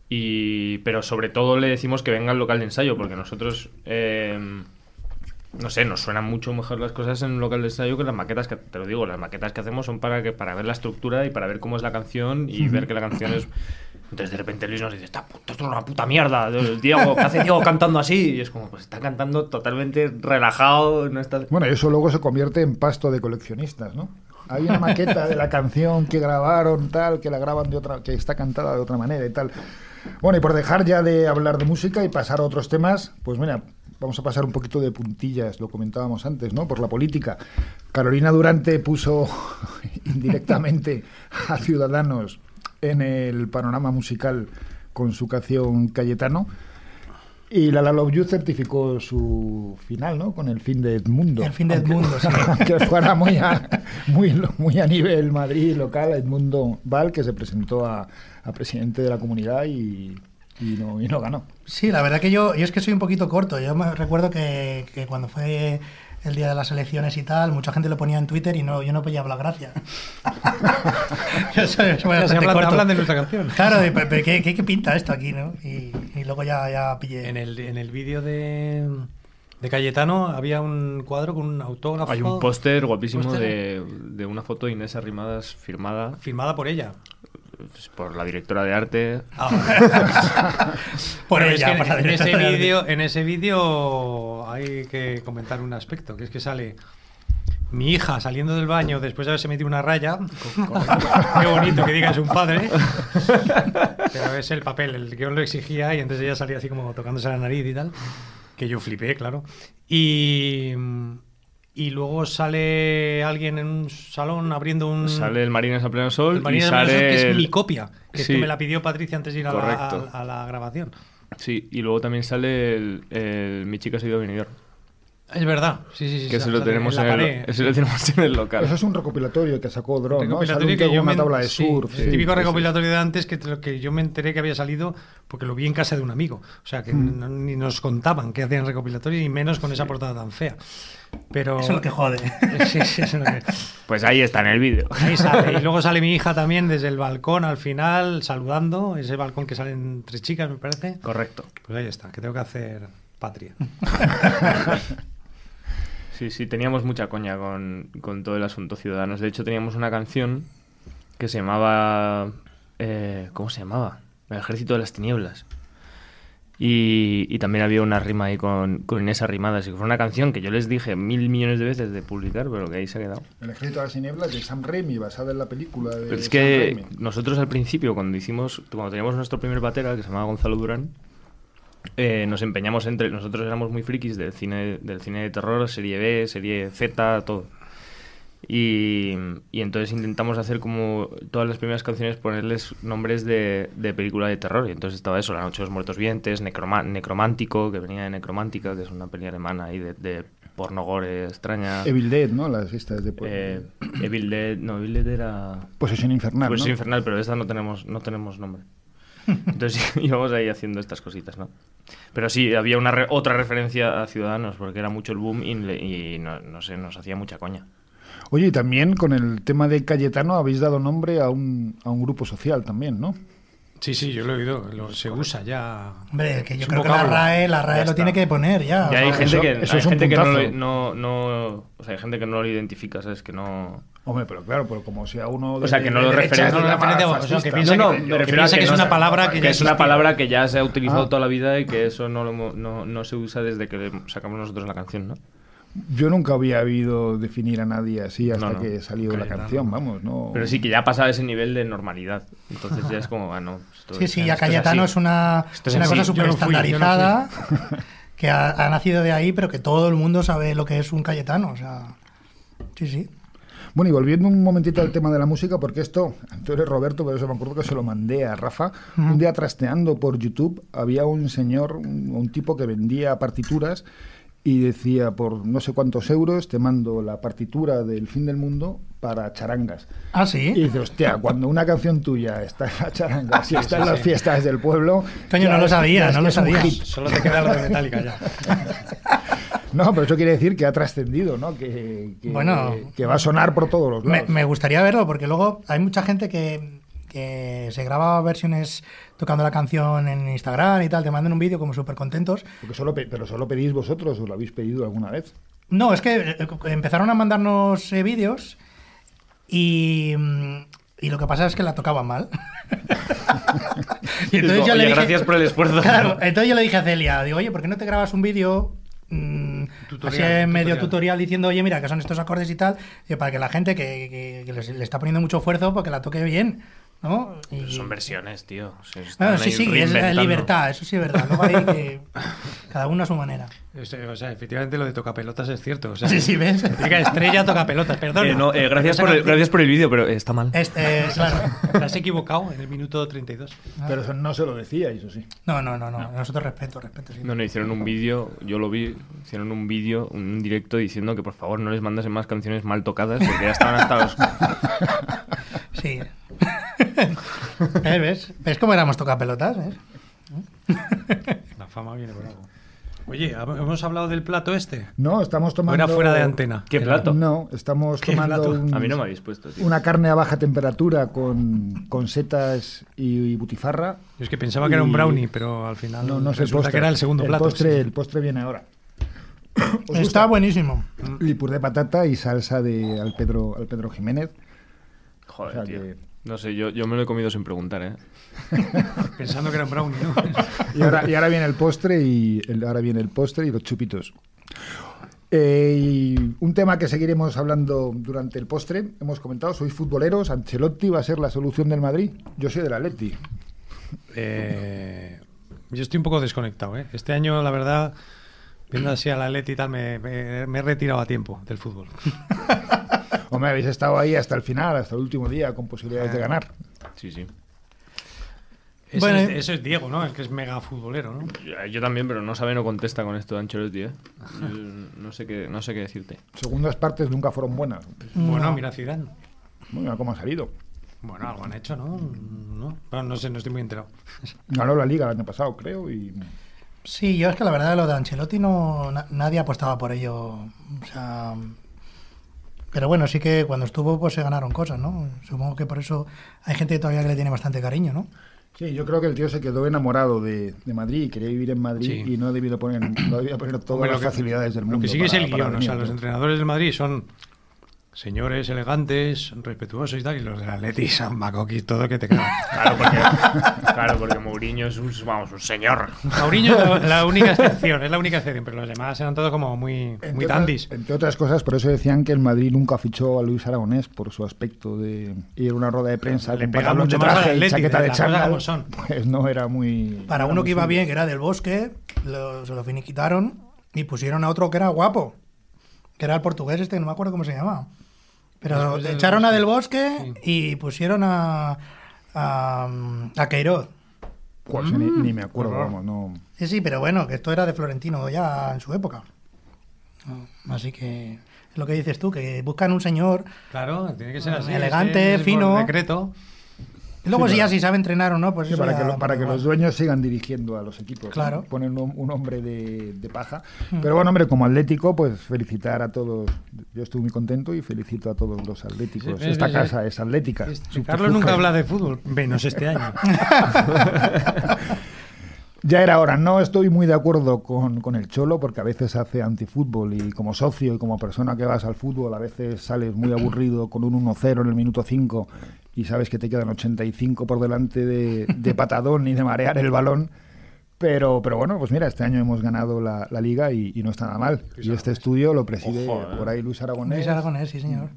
Pero sobre todo le decimos que venga al local de ensayo, porque nosotros, no sé, nos suenan mucho mejor las cosas en un local de ensayo que las maquetas, que te lo digo, las maquetas que hacemos son para ver la estructura y para ver cómo es la canción y ver que la canción es... Entonces de repente Luis nos dice, esto es una puta mierda, Diego, ¿qué hace Diego cantando así? Y es como, pues está cantando totalmente relajado, no está... Bueno, eso luego se convierte en pasto de coleccionistas, ¿no? Hay una maqueta de la canción que grabaron tal, que la graban de otra, que está cantada de otra manera y tal. Bueno, y por dejar ya de hablar de música y pasar a otros temas, pues mira, vamos a pasar un poquito de puntillas, lo comentábamos antes, ¿no? Por la política. Carolina Durante puso indirectamente a Ciudadanos en el panorama musical con su canción Cayetano, y La La Love You certificó su final, ¿no? Con El fin de Edmundo. El fin de Edmundo, sí. Que fuera muy a nivel Madrid local, Edmundo Val, que se presentó a presidente de la comunidad y no ganó. Sí, la verdad que yo es que soy un poquito corto. Yo me recuerdo que cuando fue el día de las elecciones y tal, mucha gente lo ponía en Twitter y no, yo no pillaba la gracia. Hablan de nuestra canción. Claro, pero ¿qué pinta esto aquí, no? Y luego ya pillé. En el vídeo de Cayetano había un cuadro con un autógrafo. Hay un póster guapísimo de una foto de Inés Arrimadas firmada. Firmada por ella. Por la directora de arte. Por ella, es que en ese vídeo hay que comentar un aspecto, que es que sale mi hija saliendo del baño después de haberse metido una raya. Qué bonito que digas un padre. Pero es el papel, el guión lo exigía, y entonces ella salía así como tocándose la nariz y tal, que yo flipé, claro. Y luego sale alguien en un salón abriendo un... Sale el Marines a pleno sol. El Marines y sale... Pleno sol, que es mi copia. Que sí. Es que me la pidió Patricia antes de ir a la grabación. Sí, y luego también sale el Mi chica se ha ido a venidor. Es verdad, sí. Que se lo tenemos en el local. Eso es un recopilatorio que sacó Drone, ¿no? Recopilatorio que yo me... tabla de surf. Sí. Típico recopilatorio de antes que yo me enteré que había salido porque lo vi en casa de un amigo. O sea, que ni nos contaban que hacían recopilatorio y menos con esa portada tan fea. Pero... Eso es lo que jode. Sí, eso es lo que... Pues ahí está en el vídeo. Ahí sale. Y luego sale mi hija también desde el balcón al final saludando. Ese balcón que salen 3 chicas, me parece. Correcto. Pues ahí está, que tengo que hacer patria. Sí, teníamos mucha coña con todo el asunto Ciudadanos. De hecho, teníamos una canción que se llamaba... ¿Cómo se llamaba? El Ejército de las Tinieblas. Y también había una rima ahí con Inés Arrimadas. Así que fue una canción que yo les dije 1.000.000.000 de veces de publicar, pero que ahí se ha quedado. El Ejército de las Tinieblas de Sam Raimi, basada en la película de... Pero es que Sam Raimi. Nosotros al principio, cuando teníamos nuestro primer batera, que se llamaba Gonzalo Durán, nos empeñamos nosotros éramos muy frikis del cine de terror, serie B, serie Z, todo. Y entonces intentamos hacer como todas las primeras canciones ponerles nombres de película de terror. Y entonces estaba eso, La Noche de los Muertos Vivientes, Necromántico, que venía de Necromántica, que es una peli alemana ahí de porno gore extraña. Evil Dead, ¿no? Las fiestas de porno. Evil Dead, no, Evil Dead era... Posesión Infernal, Posesión, ¿no? Infernal, pero esta no tenemos nombre. Entonces íbamos ahí haciendo estas cositas, ¿no? Pero sí, había una otra referencia a Ciudadanos, porque era mucho el boom y no sé, nos hacía mucha coña. Oye, y también con el tema de Cayetano habéis dado nombre a un grupo social también, ¿no? Sí, sí, yo lo he oído. Se usa ya... Hombre, que yo creo que la RAE lo tiene que poner ya. Ya hay gente que no... O sea, hay gente que no lo identifica, ¿sabes? Que no... Hombre, pero claro, pero como sea uno... O sea, que no lo referencia... que piensa que es una palabra que ya es una palabra que ya se ha utilizado toda la vida y que eso no se usa desde que sacamos nosotros la canción, ¿no? Yo nunca había oído definir a nadie así hasta que salió la canción, vamos, ¿no? Pero sí que ya pasaba ese nivel de normalidad. Entonces ya es como, Sí, ya Cayetano es una cosa súper estandarizada que ha nacido de ahí, pero que todo el mundo sabe lo que es un Cayetano, o sea... Sí, sí. Bueno, y volviendo un momentito al tema de la música, porque esto, tú eres Roberto, pero se me acuerdo que se lo mandé a Rafa. Un día trasteando por YouTube había un señor, un tipo que vendía partituras y decía, por no sé cuántos euros te mando la partitura del fin del mundo para charangas. ¿Ah, sí? Y dice, hostia, cuando una canción tuya está en la charanga, si está en las fiestas del pueblo... Toño, no lo sabía. Solo te queda lo de Metallica ya. No, pero eso quiere decir que ha trascendido, ¿no? Que va a sonar por todos los lados. Me gustaría verlo, porque luego hay mucha gente que se graba versiones tocando la canción en Instagram y tal, te mandan un vídeo como súper contentos. ¿Pero solo pedís vosotros o lo habéis pedido alguna vez? No, es que empezaron a mandarnos vídeos y lo que pasa es que la tocaban mal. Y entonces yo le dije, gracias por el esfuerzo. Claro, entonces yo le dije a Celia, digo, oye, ¿por qué no te grabas un vídeo? Tutorial diciendo, oye, mira, que son estos acordes y tal, para que la gente que le está poniendo mucho esfuerzo porque la toque bien, ¿no? Pero son versiones, tío. Sí, es la libertad, eso sí es verdad. Luego hay que cada uno a su manera. O sea, efectivamente lo de tocapelotas es cierto. O sea, sí, ves. Estrella tocapelotas, perdón. Gracias por el vídeo, pero está mal. Claro. Te has equivocado en el minuto 32. Pero eso no se lo decía, eso sí. No. Nosotros respeto. Sí. No, hicieron un vídeo, yo lo vi, hicieron un vídeo, un directo diciendo que por favor no les mandasen más canciones mal tocadas porque ya estaban hasta los... Sí. ¿Ves? ¿Ves cómo éramos tocapelotas? La fama viene por algo. Oye, ¿hemos hablado del plato este? No, estamos tomando... ¿O era fuera de antena? ¿Qué plato? No, estamos tomando a mí no me habéis puesto, tío. Una carne a baja temperatura con setas y butifarra. Yo es que pensaba que era un brownie, pero al final no sé, resulta que era el segundo plato. El postre viene ahora. Está buenísimo. Lipur de patata y salsa de Alpedro Jiménez. Joder, o sea, tío. No sé, yo me lo he comido sin preguntar, ¿eh? Pensando que era un brownie, ¿no? y ahora viene el postre y los chupitos. Y un tema que seguiremos hablando durante el postre. Hemos comentado, sois futboleros. ¿Ancelotti va a ser la solución del Madrid? Yo soy del Atleti. Yo estoy un poco desconectado, ¿eh? Este año, la verdad, viendo así al Atleti y tal, me he retirado a tiempo del fútbol. Hombre, habéis estado ahí hasta el final, hasta el último día, con posibilidades de ganar. Sí, sí. Bueno, eso es Diego, ¿no? El que es mega futbolero, ¿no? Yo también, pero no contesta con esto de Ancelotti, ¿eh? No sé qué decirte. Segundas partes nunca fueron buenas. Bueno, mira Zidane. Bueno, ¿cómo ha salido? Bueno, algo han hecho, ¿no? No sé, no estoy muy enterado. Ganó la Liga el año pasado, creo, y... Sí, yo es que la verdad lo de Ancelotti nadie apostaba por ello, o sea... Pero bueno, sí que cuando estuvo pues se ganaron cosas, ¿no? Supongo que por eso hay gente todavía que le tiene bastante cariño, ¿no? Sí, yo creo que el tío se quedó enamorado de Madrid y quería vivir en Madrid y no debía poner todas las facilidades del mundo. Lo que sigue es el guión, o sea, los entrenadores del Madrid son señores elegantes, respetuosos y tal, y los del Atleti, San Macoquí, todo que te cae. Claro, porque Mourinho es un señor. Mourinho es la única excepción, pero los demás eran todos como muy dandis. Entre otras cosas, por eso decían que el Madrid nunca fichó a Luis Aragonés por su aspecto de ir a una rueda de prensa con pantalón de traje y chaqueta de chándal. Pues no era muy... Para uno que iba bien, que era del Bosque, se lo finiquitaron y pusieron a otro que era guapo, que era el portugués este, no me acuerdo cómo se llamaba. Pero echaron a Del Bosque y pusieron a Queiroz. Pues ni me acuerdo, vamos, no. Sí, pero bueno, que esto era de Florentino ya en su época. Así que es lo que dices tú, que buscan un señor, claro, tiene que ser así, elegante, es fino, por decreto. Y luego sí, si ya si sabe entrenar o no, pues sí, eso para que los dueños sigan dirigiendo a los equipos, claro, ¿no? Ponen un hombre de paja. Pero bueno, hombre, como atlético, pues felicitar a todos. Yo estoy muy contento y felicito a todos los atléticos. Sí, esta casa es atlética. Carlos nunca habla de fútbol, menos este año. Ya era hora. No estoy muy de acuerdo con el Cholo, porque a veces hace antifútbol, y como socio y como persona que vas al fútbol a veces sales muy aburrido con un 1-0 en el minuto 5 y sabes que te quedan 85 por delante de patadón y de marear el balón. Pero bueno, pues mira, este año hemos ganado la Liga y no está nada mal. Y este estudio lo preside por ahí Luis Aragonés. Luis Aragonés, sí señor.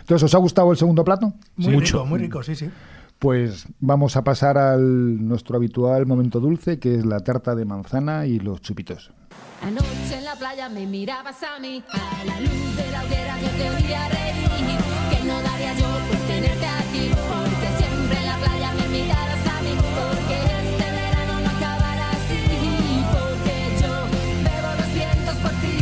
Entonces, ¿os ha gustado el segundo plato? Muy rico, sí, sí. Pues vamos a pasar al nuestro habitual momento dulce, que es la tarta de manzana y los chupitos. Anoche en la playa me mirabas a mí, a la luz de la hoguera yo te oía reír, que no daría yo por tenerte aquí, porque siempre en la playa me mirabas a mí, porque este verano no acabará así, porque yo bebo los vientos por ti.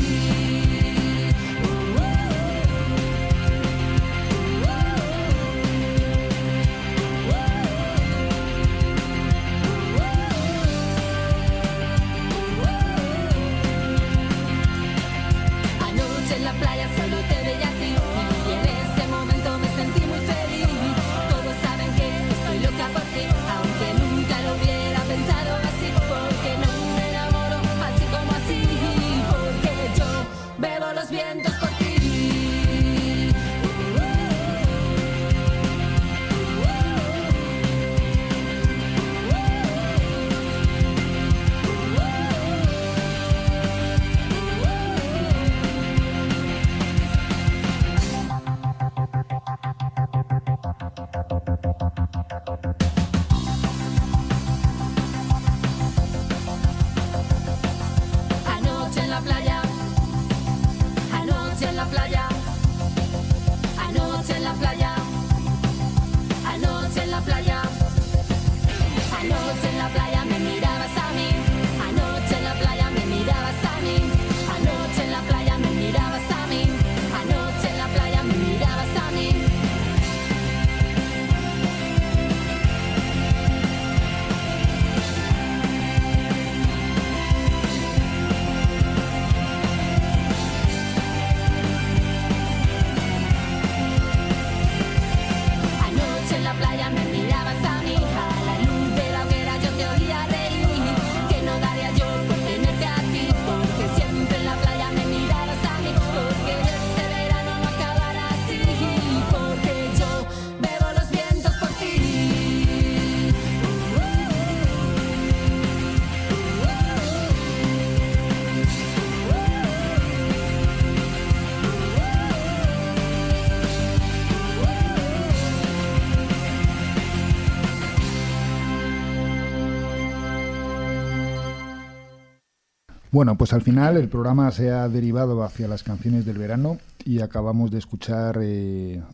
Bueno, pues al final el programa se ha derivado hacia las canciones del verano y acabamos de escuchar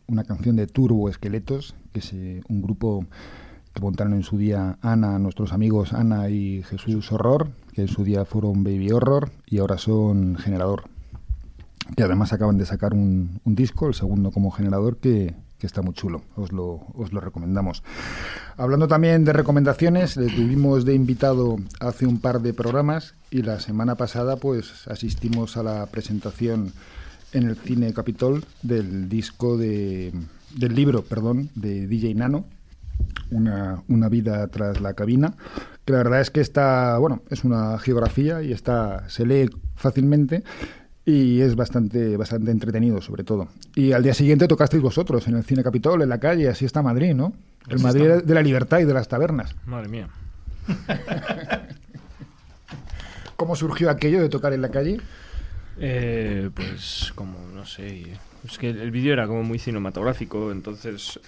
una canción de Turbo Esqueletos, que es un grupo que montaron en su día nuestros amigos Ana y Jesús Horror, que en su día fueron Baby Horror y ahora son Generador, que además acaban de sacar un disco, el segundo como Generador, que está muy chulo, os lo recomendamos. Hablando también de recomendaciones, le tuvimos de invitado hace un par de programas y la semana pasada pues asistimos a la presentación en el Cine Capitol del disco del libro de DJ Nano, una vida tras la cabina, que la verdad es que es una geografía y se lee fácilmente. Y es bastante, bastante entretenido, sobre todo. Y al día siguiente tocasteis vosotros en el Cine Capitol, en la calle, así está Madrid, ¿no? El Madrid de la libertad y de las tabernas. Madre mía. ¿Cómo surgió aquello de tocar en la calle? Pues como, no sé. Es que el vídeo era como muy cinematográfico, entonces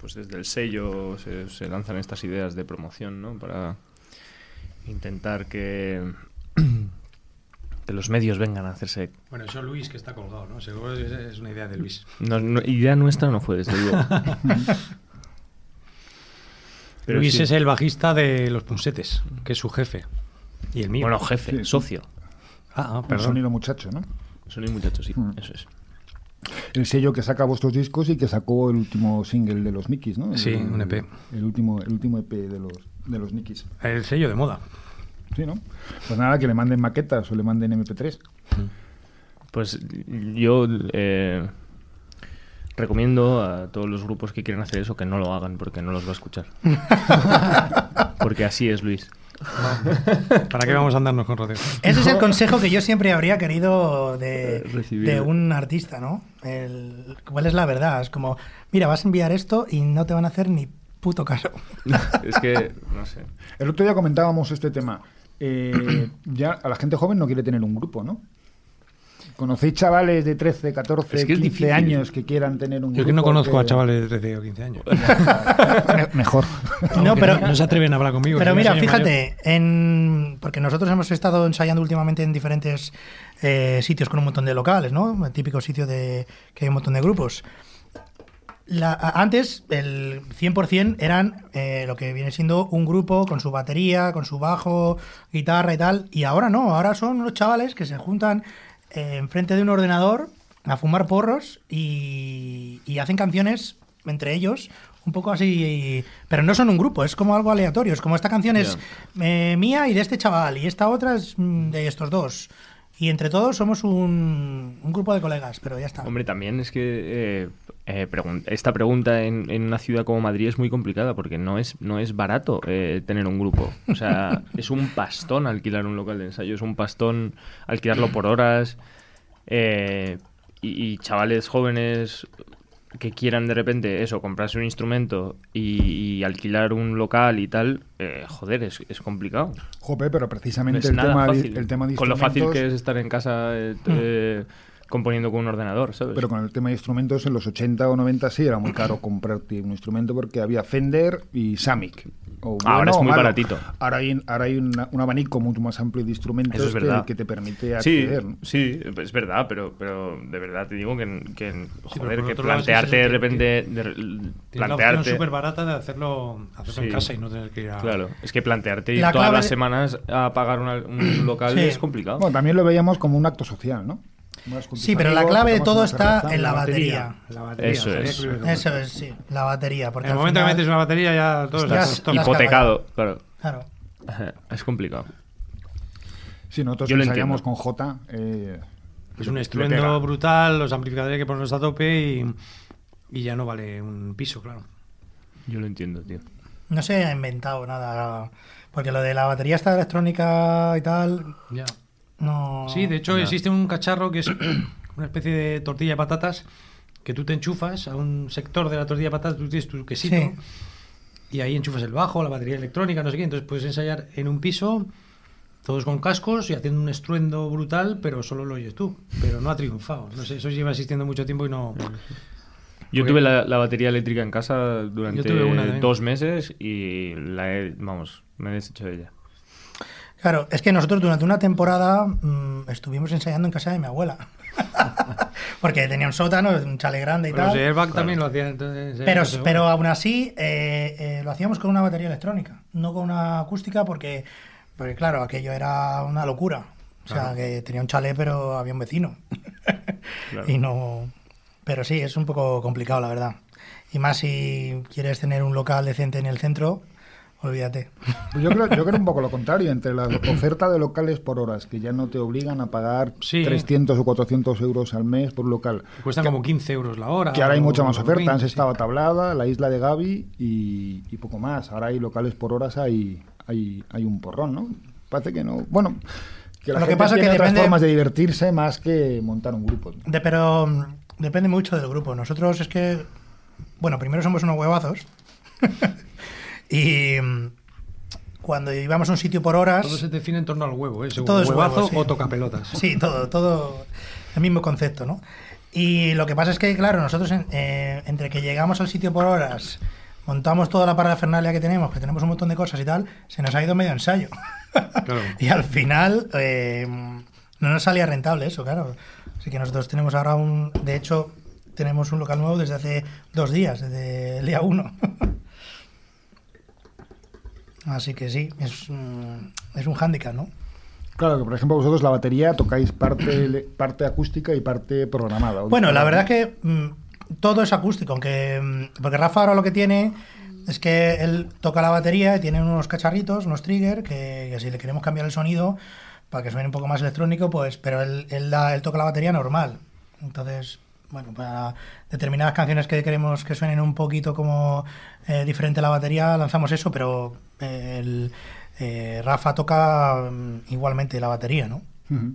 pues desde el sello se lanzan estas ideas de promoción, ¿no? Para intentar que... que los medios vengan a hacerse... Bueno, eso Luis, que está colgado, ¿no? Seguro que es una idea de Luis. No, idea nuestra no fue, desde luego. Pero Luis sí. Es el bajista de Los Punsetes, que es su jefe. Y el mío. Bueno, jefe, sí. Socio. Perdón. Un sonido muchacho, ¿no? Sonido muchacho, sí, eso es. El sello que saca vuestros discos y que sacó el último single de los Nikis, ¿no? Sí, un EP. El último EP de los Nikis. El sello de moda. Sí, ¿no? Pues nada, que le manden maquetas o le manden MP3. Pues yo recomiendo a todos los grupos que quieran hacer eso que no lo hagan porque no los va a escuchar. Porque así es Luis. ¿Para qué vamos a andarnos con rodeos? Ese es el consejo que yo siempre habría querido de un artista, ¿no? ¿Cuál es la verdad? Es como, mira, vas a enviar esto y no te van a hacer ni puto caso. Es que, no sé. El otro día comentábamos este tema. Ya a la gente joven no quiere tener un grupo, ¿no? ¿Conocéis chavales de 13, 14, es que 15 años que quieran tener un grupo? Yo que no conozco a chavales de 13 o 15 años. Mejor. No, pero no se atreven a hablar conmigo. Pero mira, fíjate, porque nosotros hemos estado ensayando últimamente en diferentes sitios con un montón de locales, ¿no? El típico sitio que hay un montón de grupos. Antes, el 100% eran lo que viene siendo un grupo con su batería, con su bajo, guitarra y tal. Y ahora no, ahora son unos chavales que se juntan enfrente de un ordenador a fumar porros y hacen canciones entre ellos un poco así, pero no son un grupo, es como algo aleatorio, es como esta canción es mía y de este chaval y esta otra es de estos dos y entre todos somos un grupo de colegas, pero ya está. Hombre, también es que esta pregunta en una ciudad como Madrid es muy complicada porque no es barato tener un grupo. O sea, es un pastón alquilar un local de ensayo, es un pastón alquilarlo por horas. Y chavales jóvenes que quieran de repente eso, comprarse un instrumento y alquilar un local y tal, joder, es complicado. Jope, pero precisamente no es el tema de instrumentos. Con lo fácil que es estar en casa componiendo con un ordenador, ¿sabes? Pero con el tema de instrumentos, en los 80 o 90 sí era muy caro comprarte un instrumento porque había Fender y Samick. Ahora es muy baratito. Ahora hay un abanico mucho más amplio de instrumentos es que te permite acceder. Sí, es verdad, pero de verdad te digo que joder, sí, que plantearte de repente... Tienes la opción súper barata de hacerlo en casa y no tener que ir a... Claro, es que plantearte ir todas las semanas a pagar un local es complicado. Bueno, también lo veíamos como un acto social, ¿no? Sí, pero la clave de todo está en la batería. Eso es, sí, la batería. Porque en el momento que metes una batería ya todo está hipotecado, claro. Es complicado. Sí, nosotros ensayamos con J. Es un estruendo brutal, los amplificadores hay que ponerlos a tope y ya no vale un piso, claro. Yo lo entiendo, tío. No se ha inventado nada, porque lo de la batería está electrónica y tal... Ya. No. Sí, de hecho existe un cacharro que es una especie de tortilla de patatas que tú te enchufas a un sector de la tortilla de patatas, tú tienes tu quesito y ahí enchufas el bajo, la batería electrónica, no sé qué, entonces puedes ensayar en un piso, todos con cascos y haciendo un estruendo brutal, pero solo lo oyes tú, pero no ha triunfado, no sé, eso lleva existiendo mucho tiempo y no... Yo tuve la batería eléctrica en casa durante 2 meses y me he deshecho de ella. Claro, es que nosotros durante una temporada estuvimos ensayando en casa de mi abuela. Porque tenía un sótano, un chale grande y tal. Pero Airbag también lo hacía. Entonces, pero aún así lo hacíamos con una batería electrónica, no con una acústica, porque claro, aquello era una locura. O sea, que tenía un chale, pero había un vecino. Claro. Y no... Pero sí, es un poco complicado, la verdad. Y más si quieres tener un local decente en el centro... Olvídate. Yo creo un poco lo contrario, entre la oferta de locales por horas, que ya no te obligan a pagar 300 o 400 euros al mes por local. Cuestan como 15 euros la hora. Que ahora hay mucha más oferta. Antes estaba Tablada, la Isla de Gaby y poco más. Ahora hay locales por horas, hay un porrón, ¿no? Parece que no. Bueno, que la lo gente que pasa tiene que otras formas de divertirse más que montar un grupo. Pero depende mucho del grupo. Nosotros es que... Bueno, primero somos unos huevazos. Y cuando íbamos a un sitio por horas... Todo se define en torno al huevo, ¿eh? Todo es huevazo o tocapelotas. Sí, todo el mismo concepto, ¿no? Y lo que pasa es que, claro, nosotros entre que llegamos al sitio por horas, montamos toda la parafernalia que tenemos un montón de cosas y tal, se nos ha ido medio ensayo. Claro. Y al final no nos salía rentable eso, claro. Así que nosotros tenemos ahora De hecho, tenemos un local nuevo desde hace 2 días, desde el día 1. Así que sí, es un hándicap, ¿no? Claro, que por ejemplo vosotros la batería tocáis parte acústica y parte programada. Bueno, la verdad es que todo es acústico, aunque porque Rafa ahora lo que tiene es que él toca la batería y tiene unos cacharritos, unos trigger, que si le queremos cambiar el sonido para que suene un poco más electrónico, pues, pero él toca la batería normal. Entonces, bueno, para determinadas canciones que queremos que suenen un poquito como diferente a la batería, lanzamos eso, pero Rafa toca igualmente la batería, ¿no? Uh-huh.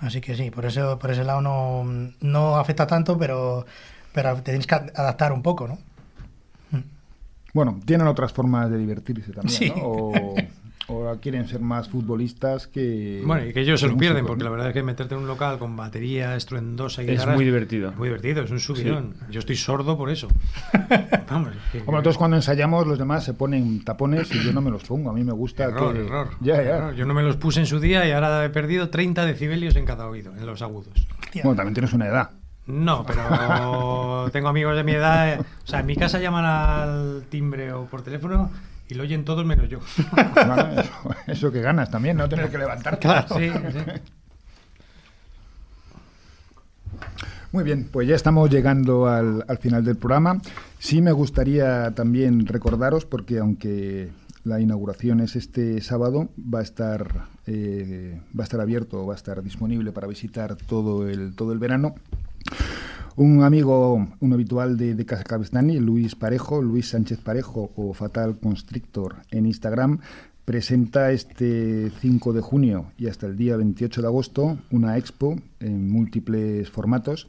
Así que sí, por ese lado no afecta tanto, pero te tienes que adaptar un poco, ¿no? Bueno, tienen otras formas de divertirse también, sí, ¿no? O quieren ser más futbolistas que... Bueno, y que ellos se lo pierden, porque la verdad es que meterte en un local con batería estruendosa y guitarra... Es muy divertido. Muy divertido, es un subidón. Sí. Yo estoy sordo por eso. Vamos. Como nosotros cuando ensayamos, los demás se ponen tapones y yo no me los pongo. A mí me gusta... Error. Ya. Yo no me los puse en su día y ahora he perdido 30 decibelios en cada oído, en los agudos. Bueno, también tienes una edad. No, pero tengo amigos de mi edad... O sea, en mi casa llaman al timbre o por teléfono... Y lo oyen todos menos yo. Bueno, eso que ganas también, no tener que levantarte. Claro. Sí. Muy bien, pues ya estamos llegando al final del programa. Sí me gustaría también recordaros, porque aunque la inauguración es este sábado, va a estar abierto, va a estar disponible para visitar todo el verano. Un amigo, un habitual de Casa Cabestani, Luis Sánchez Parejo o Fatal Constrictor en Instagram, presenta este 5 de junio y hasta el día 28 de agosto una expo en múltiples formatos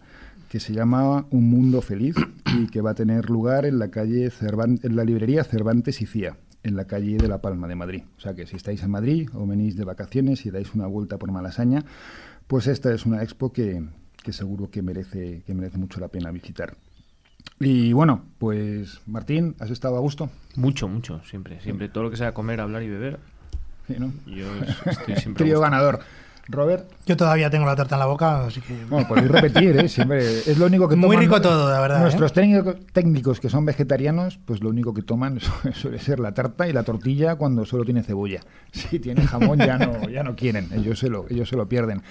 que se llama Un Mundo Feliz y que va a tener lugar en la librería Cervantes y Cía, en la calle de La Palma de Madrid. O sea que si estáis en Madrid o venís de vacaciones y dais una vuelta por Malasaña, pues esta es una expo que seguro que merece mucho la pena visitar. Y bueno, pues Martín, ¿has estado a gusto? Mucho, siempre. Todo lo que sea comer, hablar y beber. Sí, ¿no? Yo estoy siempre trío ganador. Robert. Yo todavía tengo la tarta en la boca, así que... Bueno, podéis repetir, siempre es lo único que toman... Muy rico todo, la verdad. Nuestros técnicos que son vegetarianos, pues lo único que toman suele ser la tarta y la tortilla cuando solo tiene cebolla. Si tiene jamón ya no quieren, ellos se lo pierden.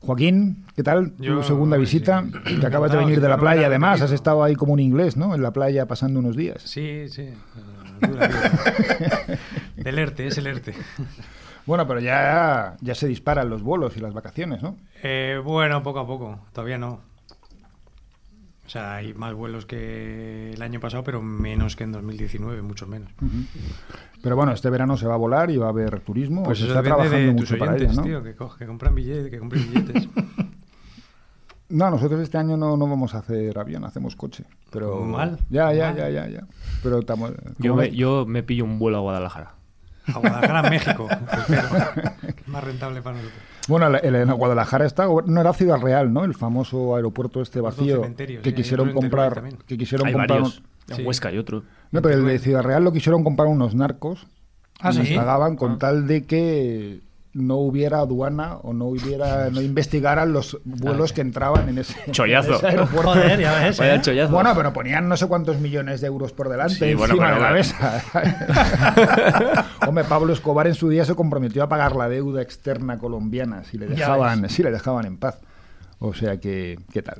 Joaquín, ¿qué tal? Tu segunda visita, sí. Te acabas de venir de la playa, además, has estado ahí como un inglés, ¿no? En la playa pasando unos días. Sí. Del ERTE, es el ERTE. Bueno, pero ya se disparan los bolos y las vacaciones, ¿no? Bueno, poco a poco, todavía no. O sea, hay más vuelos que el año pasado, pero menos que en 2019, mucho menos. Uh-huh. Pero bueno, este verano se va a volar y va a haber turismo. Pues se está trabajando de mucho tus oyentes, para ello, ¿no? Tío, que compran billetes, que compren billetes. No, nosotros este año no vamos a hacer avión, hacemos coche. Pero mal. Ya. Pero estamos. Yo me pillo un vuelo a Guadalajara. A Guadalajara, México. Es más rentable para nosotros. Bueno, en Guadalajara no era Ciudad Real, ¿no? El famoso aeropuerto este vacío que quisieron comprar. Varios. Sí. En Huesca hay otro. No, pero el de Ciudad Real lo quisieron comprar unos narcos. ¿Sí? Nos pagaban con tal de que no hubiera aduana o no investigaran los vuelos que entraban en ese chollazo. En ese aeropuerto. Joder, ya ves, ¿eh? Chollazo. Bueno, pero ponían no sé cuántos millones de euros por delante encima de la mesa. Hombre, Pablo Escobar en su día se comprometió a pagar la deuda externa colombiana si le dejaban en paz. O sea que, ¿qué tal?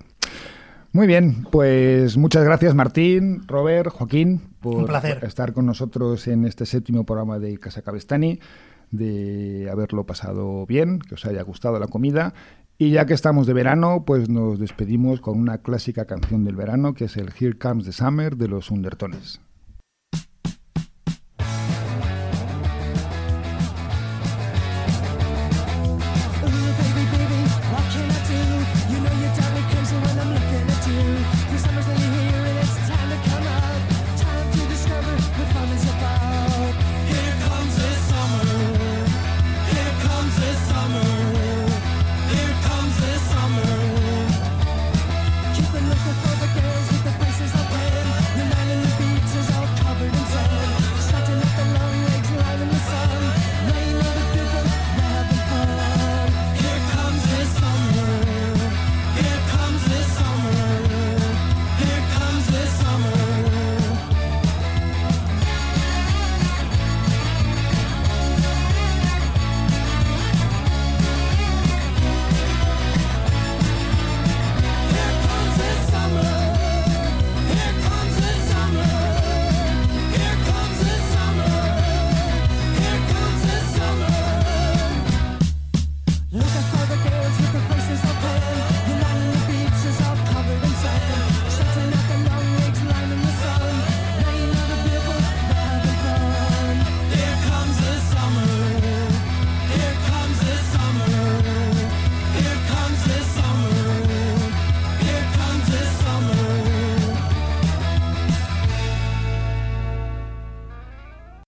Muy bien, pues muchas gracias Martín, Robert, Joaquín por estar con nosotros en este 7º programa de Casa Cabestani. De haberlo pasado bien, que os haya gustado la comida. Y ya que estamos de verano, pues nos despedimos con una clásica canción del verano, que es el Here Comes the Summer de los Undertones.